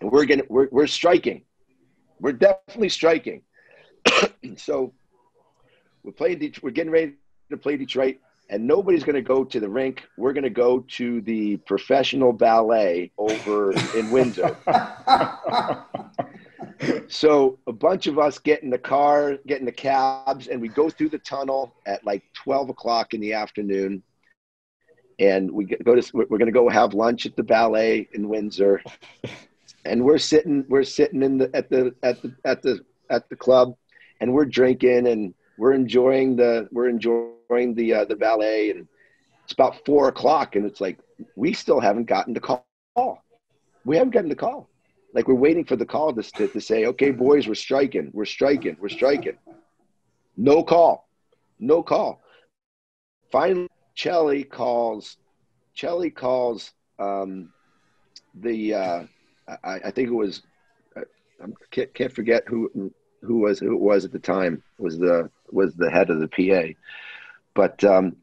we're striking. We're definitely striking. So we're getting ready to play Detroit, and nobody's going to go to the rink. We're going to go to the professional ballet over in Windsor. So a bunch of us get in the car, get in the cabs, and we go through the tunnel at like 12 o'clock in the afternoon. And we're going to go have lunch at the ballet in Windsor. And we're sitting at the club, and we're drinking and we're enjoying the ballet. And it's about 4 o'clock, and it's like, we still haven't gotten the call. We haven't gotten the call. Like, we're waiting for the call to say, okay, boys, we're striking. No call. Finally, Chelly calls I think it was, I can't forget who it was at the time, was the head of the PA, but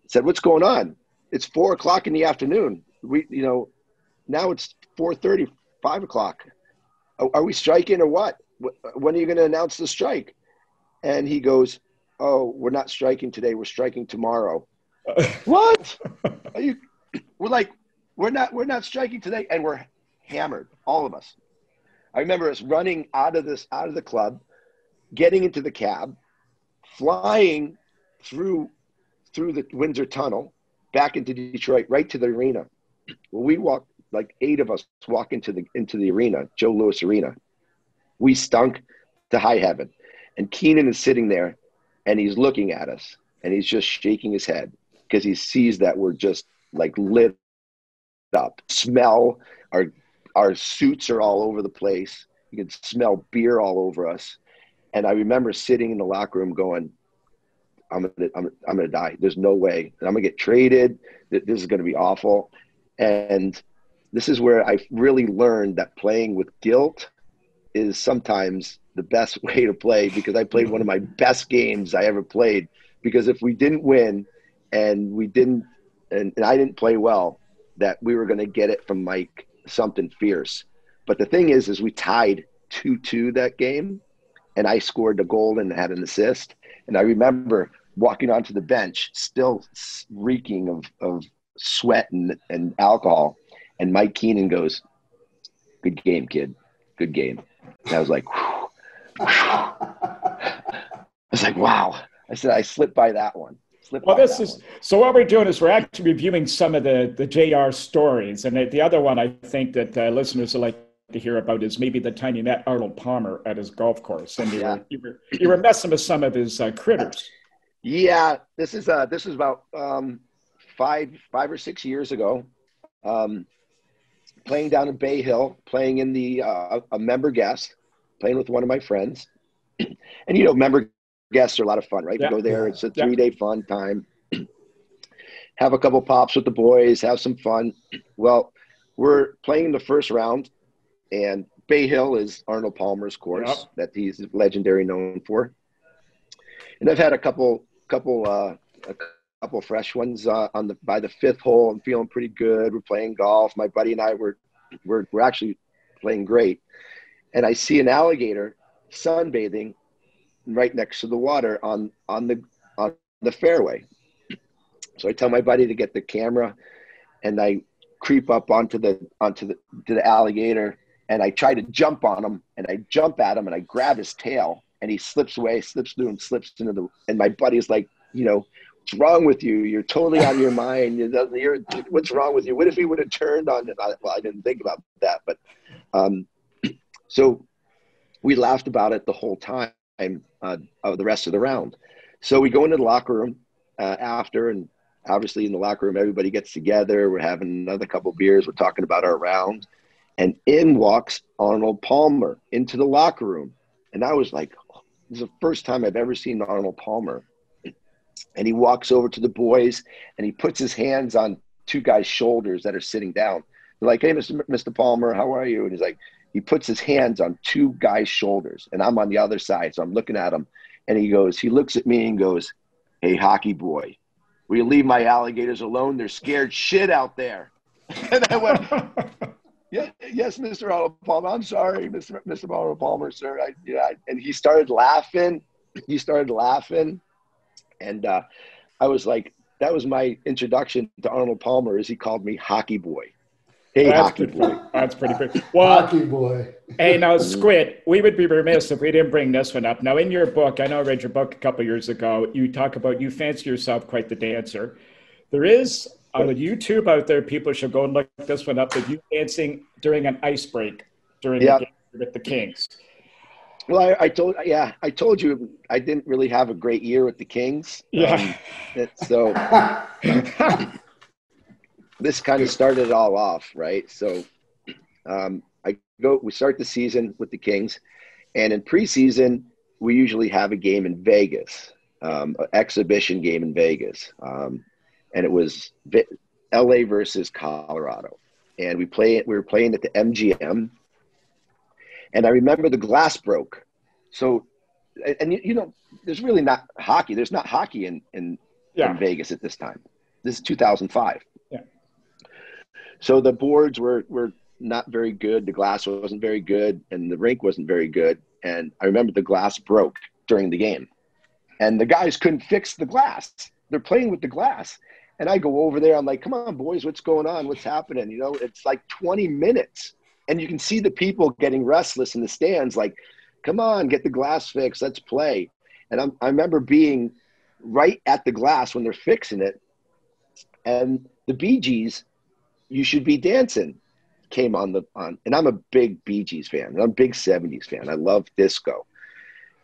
said, what's going on? It's 4 o'clock in the afternoon. Now it's 4:30, 5 o'clock. Are we striking or what? When are you going to announce the strike? And he goes, oh, we're not striking today. We're striking tomorrow. What? Are you? We're like, we're not striking today. And we're hammered, all of us. I remember us running out of the club, getting into the cab, flying through the Windsor Tunnel back into Detroit, right to the arena. Well, we walked. Like 8 of us walk into the arena, Joe Louis Arena. We stunk to high heaven. And Keenan is sitting there, and he's looking at us, and he's just shaking his head because he sees that we're just like lit up. Smell, our suits are all over the place. You can smell beer all over us. And I remember sitting in the locker room going, I'm gonna die. There's no way. I'm gonna get traded. This is gonna be awful. And this is where I really learned that playing with guilt is sometimes the best way to play, because I played one of my best games I ever played. Because if we didn't win and I didn't play well, that we were going to get it from Mike, something fierce. But the thing is we tied 2-2 that game, and I scored a goal and had an assist. And I remember walking onto the bench still reeking of sweat and alcohol. And Mike Keenan goes, "Good game, kid. Good game." And I was like, whew, whew. I was like, wow. I said, I slipped by that one. Well, this is so. What we're doing is we're actually reviewing some of the JR stories, and the other one I think that listeners would like to hear about is maybe the time you met Arnold Palmer at his golf course, and you were messing with some of his critters. Yeah, this is about five or six years ago. Playing down in Bay Hill, playing in the a member guest, playing with one of my friends, and member guests are a lot of fun, right? Yeah. We go there, it's a three-day fun time. Have a couple pops with the boys, have some fun. Well, we're playing the first round, and Bay Hill is Arnold Palmer's course that he's legendary known for. And I've had a couple fresh ones by the fifth hole. I'm feeling pretty good. We're playing golf. My buddy and I were actually playing great. And I see an alligator sunbathing right next to the water on the fairway. So I tell my buddy to get the camera, and I creep up onto the alligator, and I try to jump on him, and I jump at him, and I grab his tail, and he slips away, slips through, and slips into the. And my buddy's like, what's wrong with you? You're totally out of your mind. What's wrong with you? What if he would have turned on it? Well, I didn't think about that, but so we laughed about it the whole time. Of the rest of the round. So we go into the locker room after, and obviously in the locker room, everybody gets together. We're having another couple beers. We're talking about our round, and in walks Arnold Palmer into the locker room. And I was like, oh, this is the first time I've ever seen Arnold Palmer. And he walks over to the boys, and he puts his hands on two guys' shoulders that are sitting down. They're like, "Hey, Mr. Palmer, how are you?" And he's like, he puts his hands on two guys' shoulders, and I'm on the other side, so I'm looking at him. And he looks at me and goes, "Hey, hockey boy, will you leave my alligators alone? They're scared shit out there." And I went, yes, Mr. Arnold Palmer. I'm sorry, Mr. Arnold Palmer, sir. And he started laughing. And I was like, that was my introduction to Arnold Palmer, is he called me hockey boy. Hey, that's pretty big. Well, hockey boy. Hey, now, Squid, we would be remiss if we didn't bring this one up. Now, in your book, I know I read your book a couple of years ago. You talk about you fancy yourself quite the dancer. There is on YouTube out there, people should go and look this one up, of you dancing during an ice break during the game with the Kings. Well, I told you I didn't really have a great year with the Kings. Yeah. So... this kind of started it all off, right? So we start the season with the Kings, and in preseason, we usually have a game in Vegas, an exhibition game in Vegas. And it was LA versus Colorado. And we were playing at the MGM. And I remember the glass broke. So, and there's really not hockey. There's not hockey in Vegas at this time. This is 2005. So the boards were not very good. The glass wasn't very good, and the rink wasn't very good. And I remember the glass broke during the game, and the guys couldn't fix the glass. They're playing with the glass, and I go over there. I'm like, "Come on, boys, what's going on? What's happening?" It's like 20 minutes, and you can see the people getting restless in the stands. Like, "Come on, get the glass fixed. Let's play." And I remember being right at the glass when they're fixing it, and the Bee Gees, "You should be dancing," came on, and I'm a big Bee Gees fan. And I'm a big 70s fan. I love disco.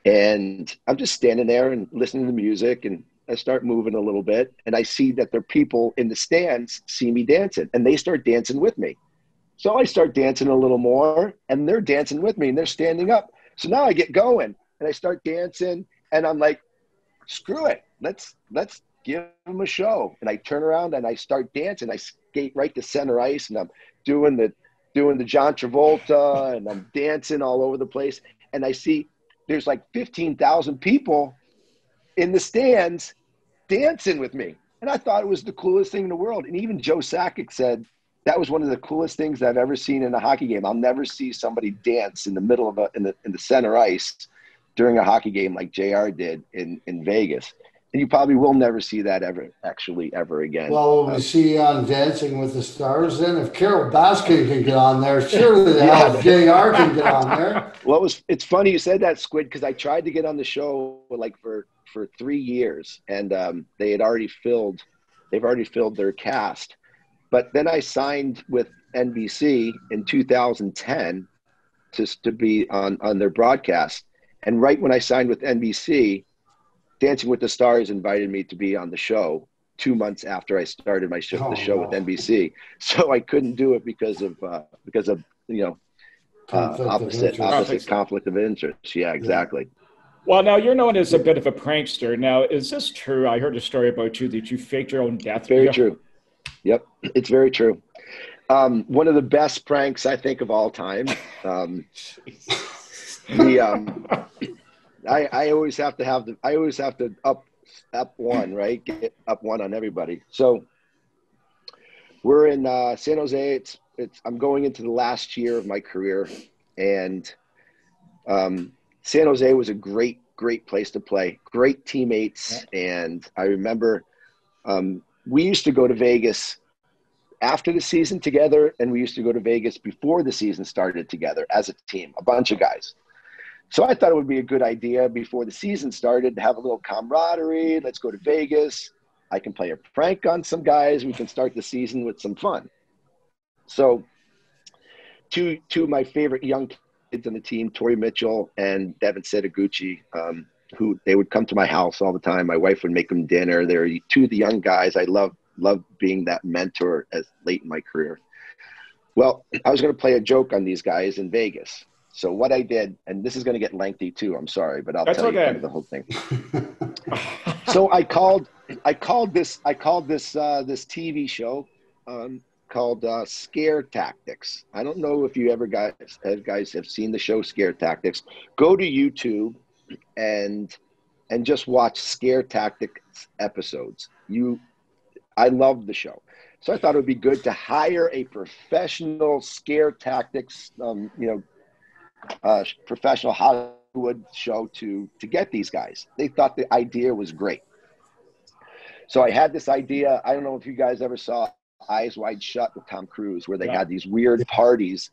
And I'm just standing there and listening to the music, and I start moving a little bit, and I see that there are people in the stands see me dancing, and they start dancing with me. So I start dancing a little more, and they're dancing with me, and they're standing up. So now I get going, and I start dancing, and I'm like, screw it. Let's give them a show. And I turn around, and I start dancing. I skate right to center ice, and I'm doing the John Travolta, and I'm dancing all over the place. And I see there's like 15,000 people in the stands dancing with me. And I thought it was the coolest thing in the world. And even Joe Sakic said, that was one of the coolest things I've ever seen in a hockey game. I'll never see somebody dance in the middle of in the center ice during a hockey game like JR did in Vegas. You probably will never see that ever again. Well, we see on Dancing with the Stars then. If Carol Baskin can get on there, surely JR can get on there. Well, it's funny you said that, Squid, because I tried to get on the show for 3 years, and they had already filled. They've already filled their cast, but then I signed with NBC in 2010 to be on their broadcast, and right when I signed with NBC. Dancing with the Stars invited me to be on the show 2 months after I started my show, with NBC. So I couldn't do it because of opposite conflict of interest. Yeah, exactly. Well, now you're known as a bit of a prankster. Now, is this true? I heard a story about you that you faked your own death. Very true. Yep, it's very true. One of the best pranks I think of all time. I always have to have up one, right? Get up one on everybody. So we're in San Jose. I'm going into the last year of my career, and San Jose was a great place to play. Great teammates, and I remember we used to go to Vegas after the season together, and we used to go to Vegas before the season started together as a team, a bunch of guys. So I thought it would be a good idea before the season started to have a little camaraderie. Let's go to Vegas. I can play a prank on some guys. We can start the season with some fun. So two of my favorite young kids on the team, Tori Mitchell and Devin Setaguchi, who they would come to my house all the time. My wife would make them dinner. They were two of the young guys. I loved being that mentor as late in my career. Well, I was going to play a joke on these guys in Vegas. So what I did, and this is going to get lengthy too, I'm sorry, but I'll tell you kind of the whole thing. So I called this TV show called Scare Tactics. I don't know if you ever guys have seen the show Scare Tactics. Go to YouTube and just watch Scare Tactics episodes. I love the show. So I thought it would be good to hire a professional Scare Tactics professional Hollywood show to get these guys. They thought the idea was great. So I had this idea. I don't know if you guys ever saw Eyes Wide Shut with Tom Cruise, where they had these weird parties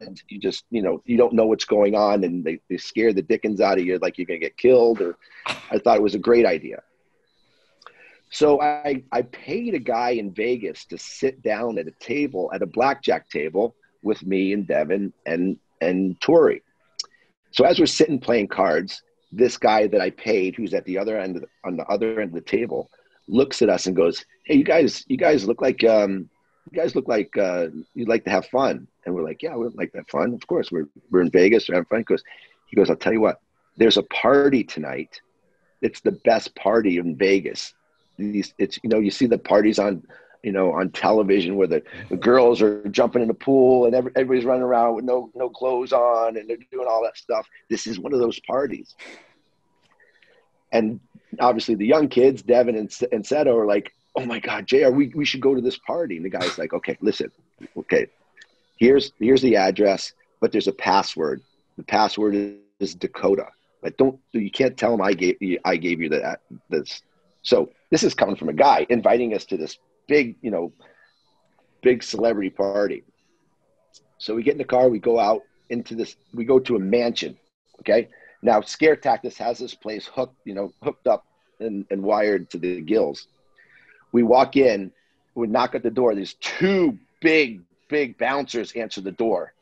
and you just, you don't know what's going on, and they scare the dickens out of you like you're going to get killed. Or I thought it was a great idea. So I paid a guy in Vegas to sit down at a table, at a blackjack table with me and Devin and Tori. So as we're sitting playing cards, this guy that I paid, who's at the other end of the table, looks at us and goes, "Hey, you guys look like you'd like to have fun." And we're like, "Yeah, we'd like to have fun. Of course, we're in Vegas, we're having fun." He goes, "I'll tell you what. There's a party tonight. It's the best party in Vegas. You see the parties on television where the girls are jumping in the pool and everybody's running around with no clothes on, and they're doing all that stuff. This is one of those parties." And obviously the young kids, Devin and Seto, are like, "Oh my God, JR, we should go to this party." And the guy's like, "Okay, listen, here's the address, but there's a password. The password is Dakota. Like, you can't tell them I gave you this." So this is coming from a guy inviting us to this big celebrity party. So we get in the car, we go out into this, we go to a mansion. Okay. Now Scare Tactics has this place hooked up and wired to the gills. We walk in, we knock at the door. There's two big bouncers answer the door.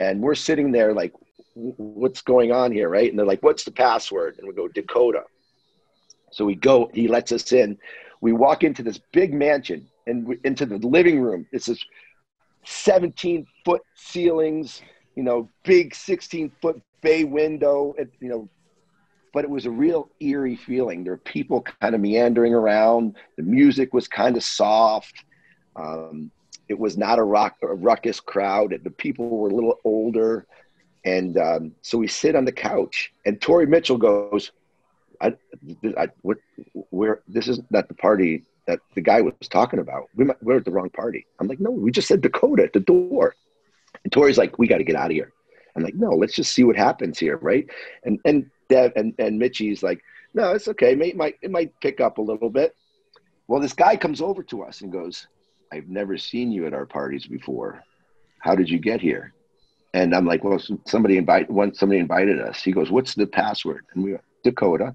And we're sitting there like, what's going on here? Right. And they're like, "What's the password?" And we go, "Dakota." So we go, he lets us in. We walk into this big mansion and into the living room. It's this 17-foot ceilings, big 16-foot bay window, but it was a real eerie feeling. There were people kind of meandering around. The music was kind of soft. It was not a ruckus crowd. The people were a little older. And so we sit on the couch, and Tori Mitchell goes, "This is not the party that the guy was talking about. We're at the wrong party." I'm like, "No, we just said Dakota at the door." And Tori's like, "We got to get out of here." I'm like, "No, let's just see what happens here, right?" And Mitchie's like, No, it's okay. It might pick up a little bit. Well, this guy comes over to us and goes, I've never seen you at our parties before. How did you get here? And I'm like, well, somebody invited us. He goes, what's the password? And we go, Dakota.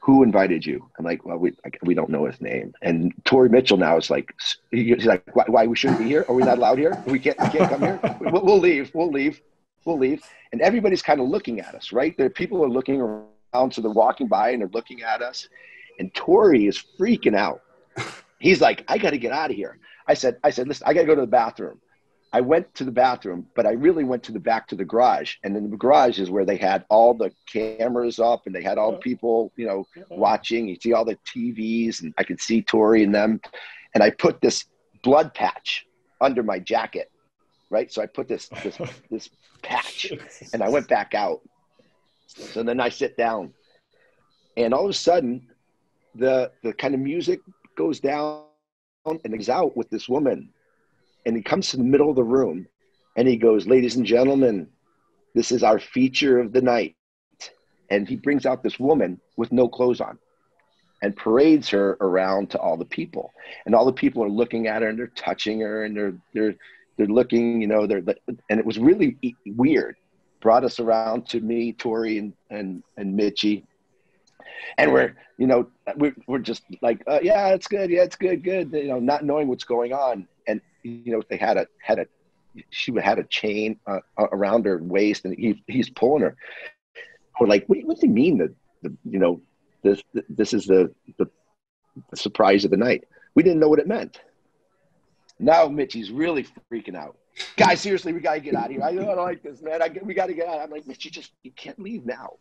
Who invited you? I'm like, well, we don't know his name. And Tory Mitchell now is like, he's like, why we shouldn't be here? Are we not allowed here? We can't come here? We'll leave. And everybody's kind of looking at us, right? People are looking around, so they're walking by and they're looking at us. And Tory is freaking out. He's like, I got to get out of here. I said, listen, I got to go to the bathroom. I went to the bathroom, but I really went to the back to the garage. And then the garage is where they had all the cameras up and they had all the people, you know, watching. You see all the TVs and I could see Tori and them. And I put this blood patch under my jacket, right? So I put this patch and I went back out. So then I sit down and all of a sudden the kind of music goes down and he's out with this woman. And he comes to the middle of the room and he goes, ladies and gentlemen, this is our feature of the night. And he brings out this woman with no clothes on and parades her around to all the people. And all the people are looking at her and they're touching her and they're looking, you know, and it was really weird. Brought us around to me, Tori and Mitchie. And we're just like, yeah, it's good. Yeah, it's good. You know, not knowing what's going on. And, you know, they she had a chain around her waist and he's pulling her. We're like, what do you mean that, you know, this is the surprise of the night. We didn't know what it meant. Now Mitchie's really freaking out. Guys, seriously, we got to get out of here. I don't like this, man. We got to get out. I'm like, Mitchie, you can't leave now.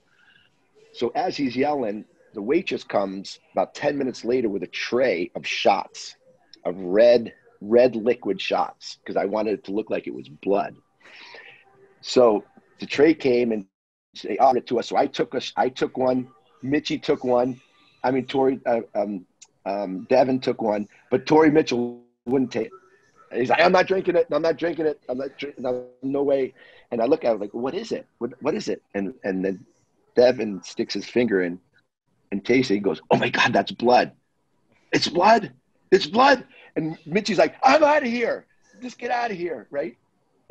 So as he's yelling, the waitress comes about 10 minutes later with a tray of shots of red liquid shots because I wanted it to look like it was blood. So the tray came and they offered it to us. So I took one. Mitchie took one. I mean, Devin took one, but Tory Mitchell wouldn't take it. He's like, I'm not drinking it. No way. And I look at him like, what is it? What is it? And then Devin sticks his finger in and tastes it. He goes, oh my God, that's blood. It's blood. It's blood. And Mitchie's like, I'm out of here. Just get out of here, right?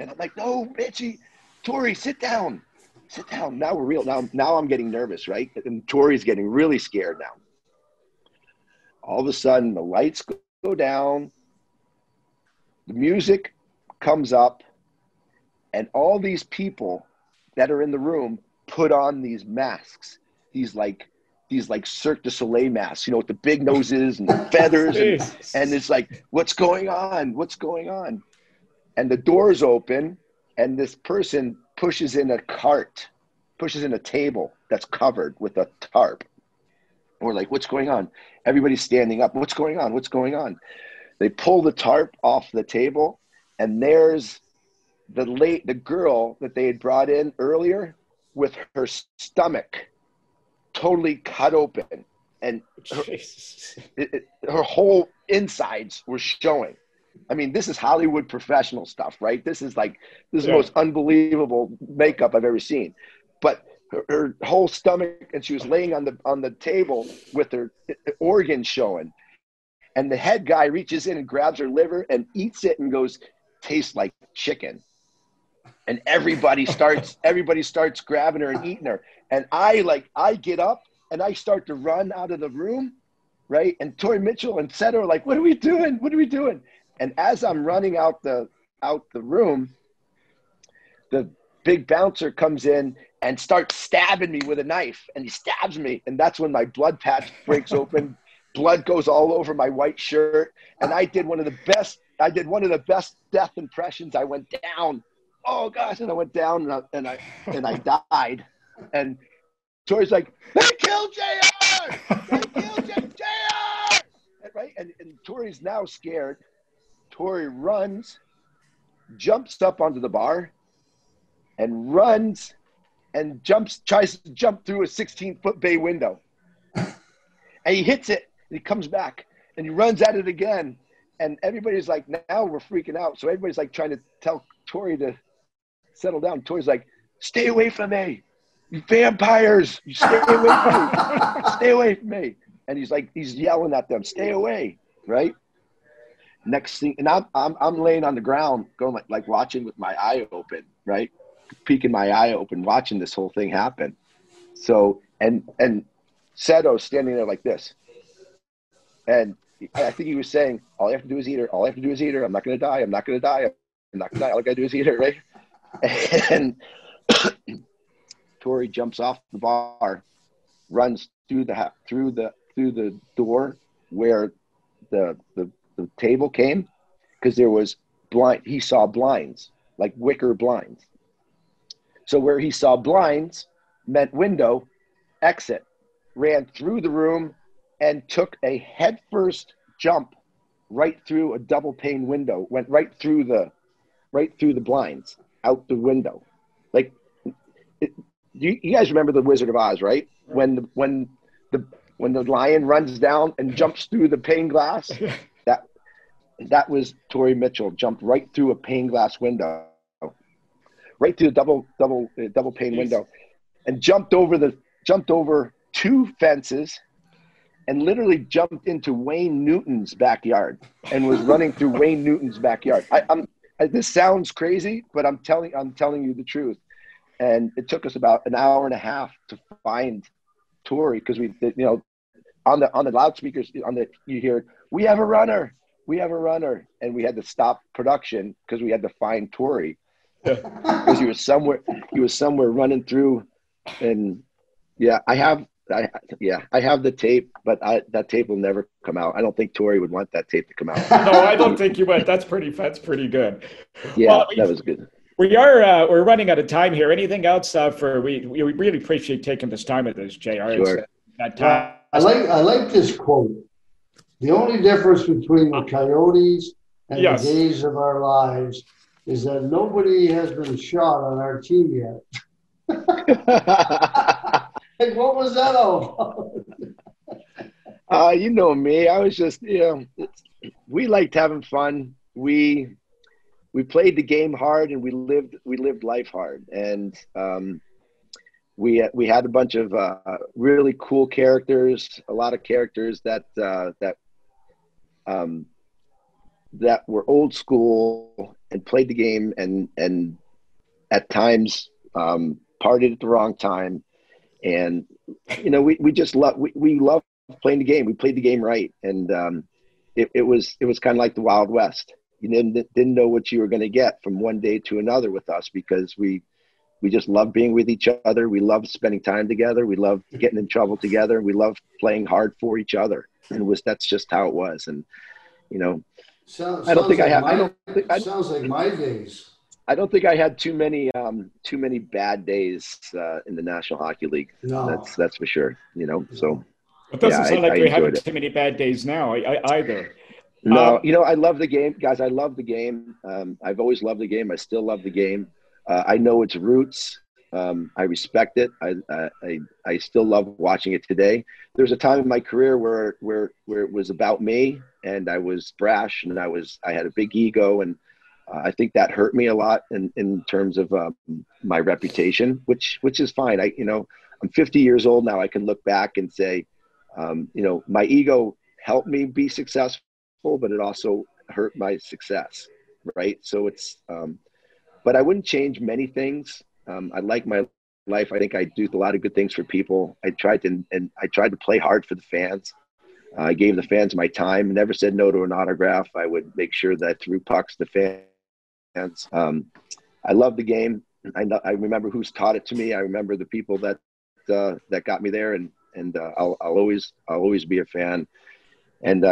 And I'm like, no, Mitchie, Tori, sit down. Sit down. Now we're real. Now I'm getting nervous, right? And Tori's getting really scared now. All of a sudden, the lights go down. The music comes up. And all these people that are in the room put on these masks. These like Cirque du Soleil masks, you know, with the big noses and the feathers. and it's like, what's going on? What's going on? And the doors open and this person pushes in a table that's covered with a tarp. And we're like, what's going on? Everybody's standing up. What's going on? What's going on? They pull the tarp off the table and there's the girl that they had brought in earlier with her stomach totally cut open and her whole insides were showing. I mean, this is Hollywood professional stuff, right? This is the most unbelievable makeup I've ever seen. But her whole stomach, and she was laying on the table with her organs showing. And the head guy reaches in and grabs her liver and eats it and goes, tastes like chicken. And everybody starts grabbing her and eating her. And I get up and I start to run out of the room, right? And Tori Mitchell and Seth are like, what are we doing? And as I'm running out the room, the big bouncer comes in and starts stabbing me with a knife. And he stabs me. And that's when my blood patch breaks open. Blood goes all over my white shirt. And I did one of the best death impressions. I went down. Oh gosh, and I went down and I died. And Tori's like, they killed JR! They killed JR! Right? And Tori's now scared. Tori runs, jumps up onto the bar, and runs and tries to jump through a 16-foot bay window. And he hits it, and he comes back, and he runs at it again. And everybody's like, now we're freaking out. So everybody's like trying to tell Tori to settle down. Tori's like, stay away from me. vampires, you stay away from me. Stay away from me. And he's like, he's yelling at them, stay away, right? Next thing, and I'm laying on the ground, going like watching with my eye open, right? Peeking my eye open, watching this whole thing happen. So, and Seto's standing there like this. And I think he was saying, all I have to do is eat her. All I have to do is eat her. I'm not going to die. I'm not going to die. I'm not going to die. All I got to do is eat her, right? And Tori jumps off the bar, runs through the door where the table came, because there was blind. He saw blinds, like wicker blinds. So where he saw blinds meant window, exit, ran through the room, and took a headfirst jump right through a double pane window, went right through the blinds, out the window. Like, you guys remember The Wizard of Oz, right? When the lion runs down and jumps through the pane glass, that was Tori Mitchell, jumped right through a pane glass window, right through the double pane window, and jumped over two fences, and literally jumped into Wayne Newton's backyard and was running through Wayne Newton's backyard. This sounds crazy, but I'm telling you the truth. And it took us about an hour and a half to find Tori, because we, you know, on the loudspeakers you hear, we have a runner, and we had to stop production because we had to find Tori, because he was somewhere running through, and yeah, I have the tape, but that tape will never come out. I don't think Tori would want that tape to come out. No, I don't think you would. That's pretty good. Yeah, well, that was good. We are we're running out of time here. Anything else we really appreciate taking this time with us, JR. Sure. I like this quote. The only difference between the Coyotes and the days of our lives is that nobody has been shot on our team yet. Like, what was that all about? You know me. I was just, we liked having fun. We played the game hard, and we lived life hard. And we had a bunch of really cool characters, a lot of characters that were old school and played the game, and at times partied at the wrong time. And, you know, we just love playing the game. We played the game right. And it was kind of like the Wild West. You didn't know what you were going to get from one day to another with us, because we just loved being with each other. We loved spending time together. We loved getting in trouble together. We loved playing hard for each other. And that's just how it was. And, you know, sounds like my days. I don't think I had too many bad days in the National Hockey League. No. That's for sure. You know, so it doesn't sound like we have too many bad days now either. No, you know, I love the game, guys. I love the game. I've always loved the game. I still love the game. I know its roots. I respect it. I still love watching it today. There was a time in my career where it was about me, and I was brash, and I had a big ego, and I think that hurt me a lot in terms of my reputation, which is fine. I'm 50 years old now. I can look back and say, my ego helped me be successful, but it also hurt my success, right? So it's, but I wouldn't change many things. I like my life. I think I do a lot of good things for people. I tried to play hard for the fans. I gave the fans my time. Never said no to an autograph. I would make sure that I threw pucks to fans. I love the game. I remember who's taught it to me. I remember the people that got me there, and I'll always be a fan. And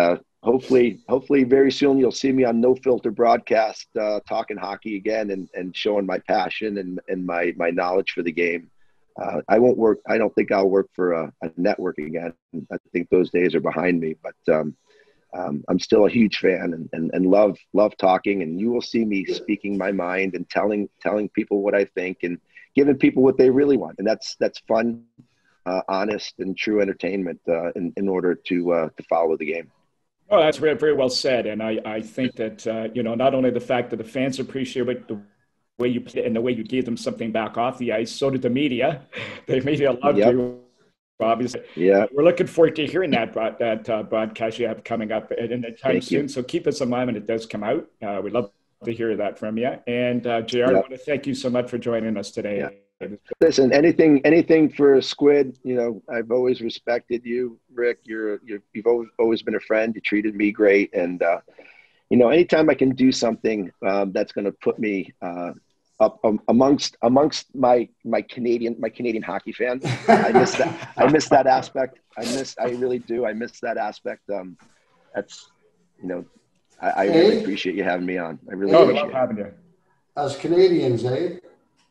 hopefully very soon you'll see me on No Filter broadcast talking hockey again, and showing my passion and my knowledge for the game. I don't think I'll work for a network again. I think those days are behind me, but. I'm still a huge fan and love talking, and you will see me speaking my mind and telling people what I think and giving people what they really want. And that's fun, honest, and true entertainment in order to follow the game. Oh, that's very, very well said. And I think that, not only the fact that the fans appreciate it, the way you played it and the way you gave them something back off the ice. So did the media. The media loved you, obviously. Yeah. We're looking forward to hearing that broadcast you have coming up anytime soon. So keep us in mind when it does come out. We'd love to hear that from you. And JR, I want to thank you so much for joining us today. Yeah. Listen, anything for Squid, you know, I've always respected you, Rick. You've always been a friend. You treated me great. And, you know, anytime I can do something that's going to put me up amongst my Canadian hockey fans, I miss that. I miss that aspect. I really do. I miss that aspect. That's, you know, I really appreciate you having me on. I really appreciate having you. Us Canadians, eh?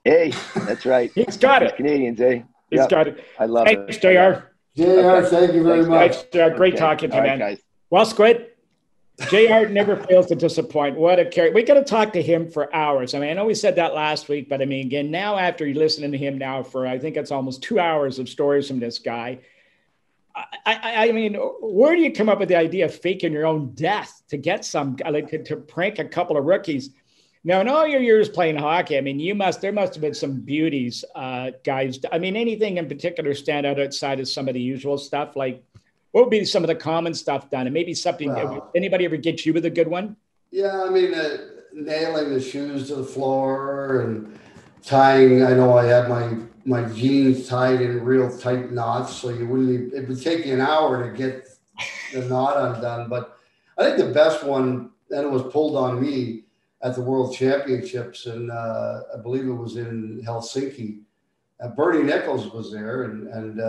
Hey, that's right. He's got it. Canadians, eh? He's got it. I love it. Thanks, JR. JR, thank you very much. Great talking to you, man. Guys. Well, Squid, JR never fails to disappoint. What a character. We got to talk to him for hours. I mean, I know we said that last week, but I mean, again, now after you listening to him now for, I think it's almost 2 hours of stories from this guy. I mean, where do you come up with the idea of faking your own death to get some, like to prank a couple of rookies? Now, in all your years playing hockey, I mean, there must have been some beauties, guys. I mean, anything in particular stand out outside of some of the usual stuff? Like, what would be some of the common stuff done? And maybe something, anybody ever get you with a good one? Yeah, I mean, nailing the shoes to the floor and tying. I know I had my jeans tied in real tight knots, so it would take you an hour to get the knot undone. But I think the best one, and it was pulled on me, at the World Championships, and I believe it was in Helsinki. Bernie Nichols was there, and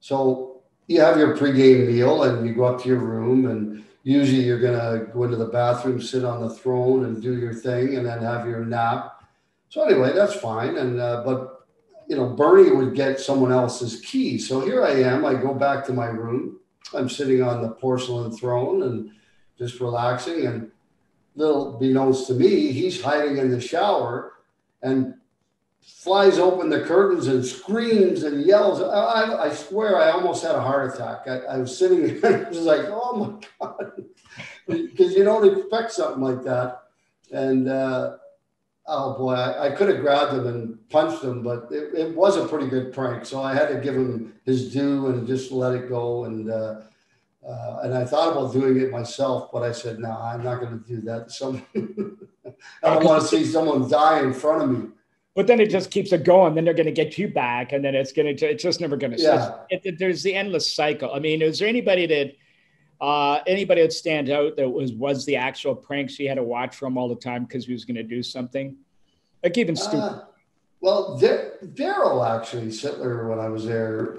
so you have your pregame meal, and you go up to your room, and usually you're gonna go into the bathroom, sit on the throne, and do your thing, and then have your nap. So anyway, that's fine. And but you know, Bernie would get someone else's key. So here I am. I go back to my room. I'm sitting on the porcelain throne and just relaxing and. Little beknownst to me, he's hiding in the shower and flies open the curtains and screams and yells. I swear I almost had a heart attack. I was sitting there and I was like, oh my God, because you don't expect something like that. And oh boy, I could have grabbed him and punched him, but it was a pretty good prank. So I had to give him his due and just let it go. And I thought about doing it myself, but I said, no, I'm not going to do that. I don't want to see someone die in front of me. But then it just keeps it going. Then they're going to get you back. And then it's just never going to stop. There's the endless cycle. I mean, is there anybody that stand out that was the actual pranks you had to watch from all the time because he was going to do something? Like even stupid. Well, Darryl actually, Sittler, when I was there,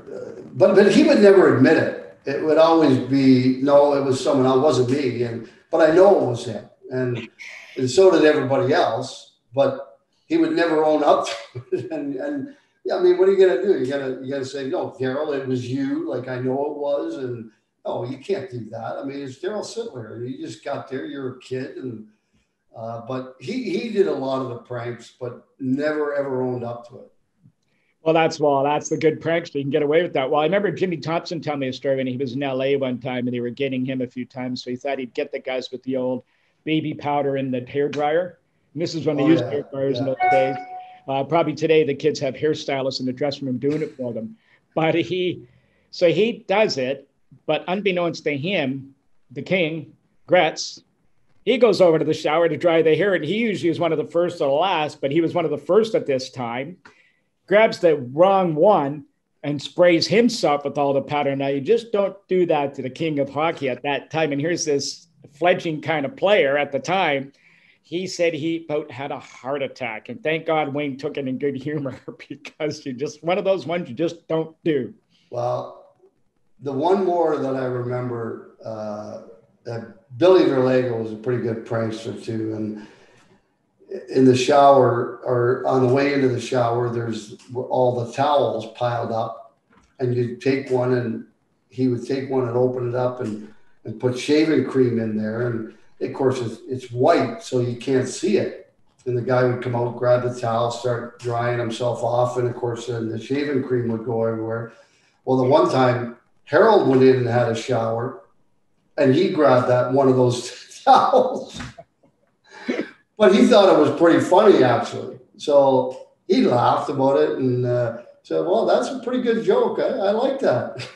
but he would never admit it. It would always be, no, it was someone else, wasn't me. But I know it was him. And so did everybody else. But he would never own up to it. And yeah, I mean, what are you going to do? You got to say, no, Darryl, it was you. Like, I know it was. And, no, you can't do that. I mean, it's Darryl Sittler. You just got there. You're a kid. But he did a lot of the pranks, but never, ever owned up to it. Well, that's the good prankster. You can get away with that. Well, I remember Jimmy Thompson telling me a story when he was in LA one time and they were getting him a few times. So he thought he'd get the guys with the old baby powder in the hairdryer. And this is when they used hair dryers in those days. Probably today the kids have hairstylists in the dressing room doing it for them. But he does it, but unbeknownst to him, the king, Gretz, he goes over to the shower to dry the hair. And he usually is one of the first or the last, but he was one of the first at this time. Grabs the wrong one and sprays himself with all the powder. Now, you just don't do that to the king of hockey at that time. And here's this fledgling kind of player at the time. He said he about had a heart attack. And thank God Wayne took it in good humor because you just one of those ones you just don't do. Well, the one more that I remember, Billy Verlego was a pretty good prankster too. And in the shower or on the way into the shower, there's all the towels piled up and you'd take one and he would take one and open it up and put shaving cream in there. And of course it's white, so you can't see it. And the guy would come out, grab the towel, start drying himself off. And of course then the shaving cream would go everywhere. Well, the one time Harold went in and had a shower and he grabbed one of those towels. But he thought it was pretty funny, actually. So he laughed about it and said, well, that's a pretty good joke. I like that.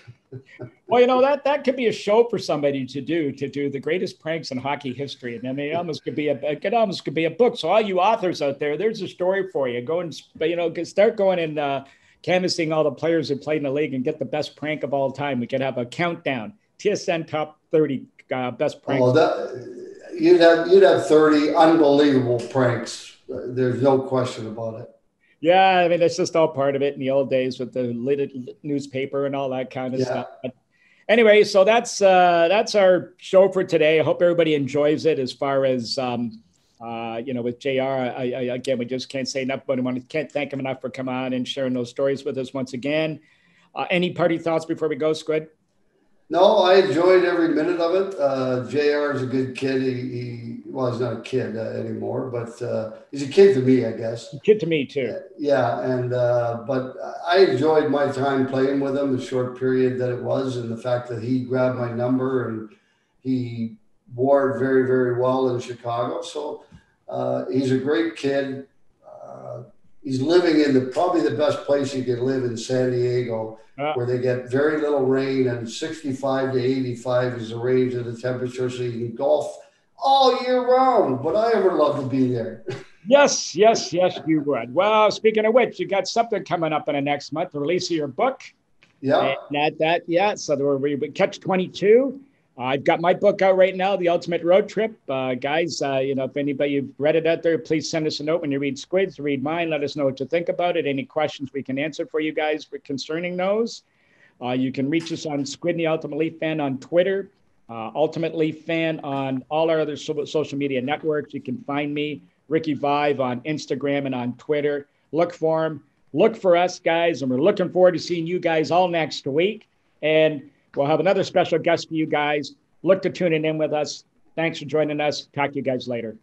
Well, you know, that could be a show for somebody to do the greatest pranks in hockey history. And I mean, it almost could be a book. So all you authors out there, there's a story for you. Go and, you know, start going and canvassing all the players who played in the league and get the best prank of all time. We could have a countdown. TSN top 30 best pranks. Oh, you'd have 30 unbelievable pranks. There's no question about it. Yeah, I mean, it's just all part of it in the old days with the lit newspaper and all that kind of stuff. But anyway, so that's our show for today. I hope everybody enjoys it. As far as you know, with JR, again, we just can't say enough about him. I can't thank him enough for coming on and sharing those stories with us once again. Any party thoughts before we go, Squid? No, I enjoyed every minute of it. JR is a good kid. Well, he's not a kid anymore, but he's a kid to me, I guess. A kid to me, too. Yeah, and but I enjoyed my time playing with him, the short period that it was, and the fact that he grabbed my number and he wore it very, very well in Chicago. So he's a great kid. He's living in probably the best place you can live in San Diego, where they get very little rain, and 65 to 85 is the range of the temperature, so you can golf all year round. But I ever love to be there. Yes, you would. Well, speaking of which, you got something coming up in the next month, the release of your book. Yeah. So there we Catch 22. I've got my book out right now, The Ultimate Road Trip. Guys, you know, if anybody's read it out there, please send us a note when you read Squid's, read mine. Let us know what you think about it. Any questions we can answer for you guys concerning those. You can reach us on Squid and the Ultimate Leaf Fan on Twitter, Ultimate Leaf Fan on all our other social media networks. You can find me, Ricky Vive, on Instagram and on Twitter. Look for him. Look for us, guys, and we're looking forward to seeing you guys all next week. And we'll have another special guest for you guys. Look to tuning in with us. Thanks for joining us. Talk to you guys later.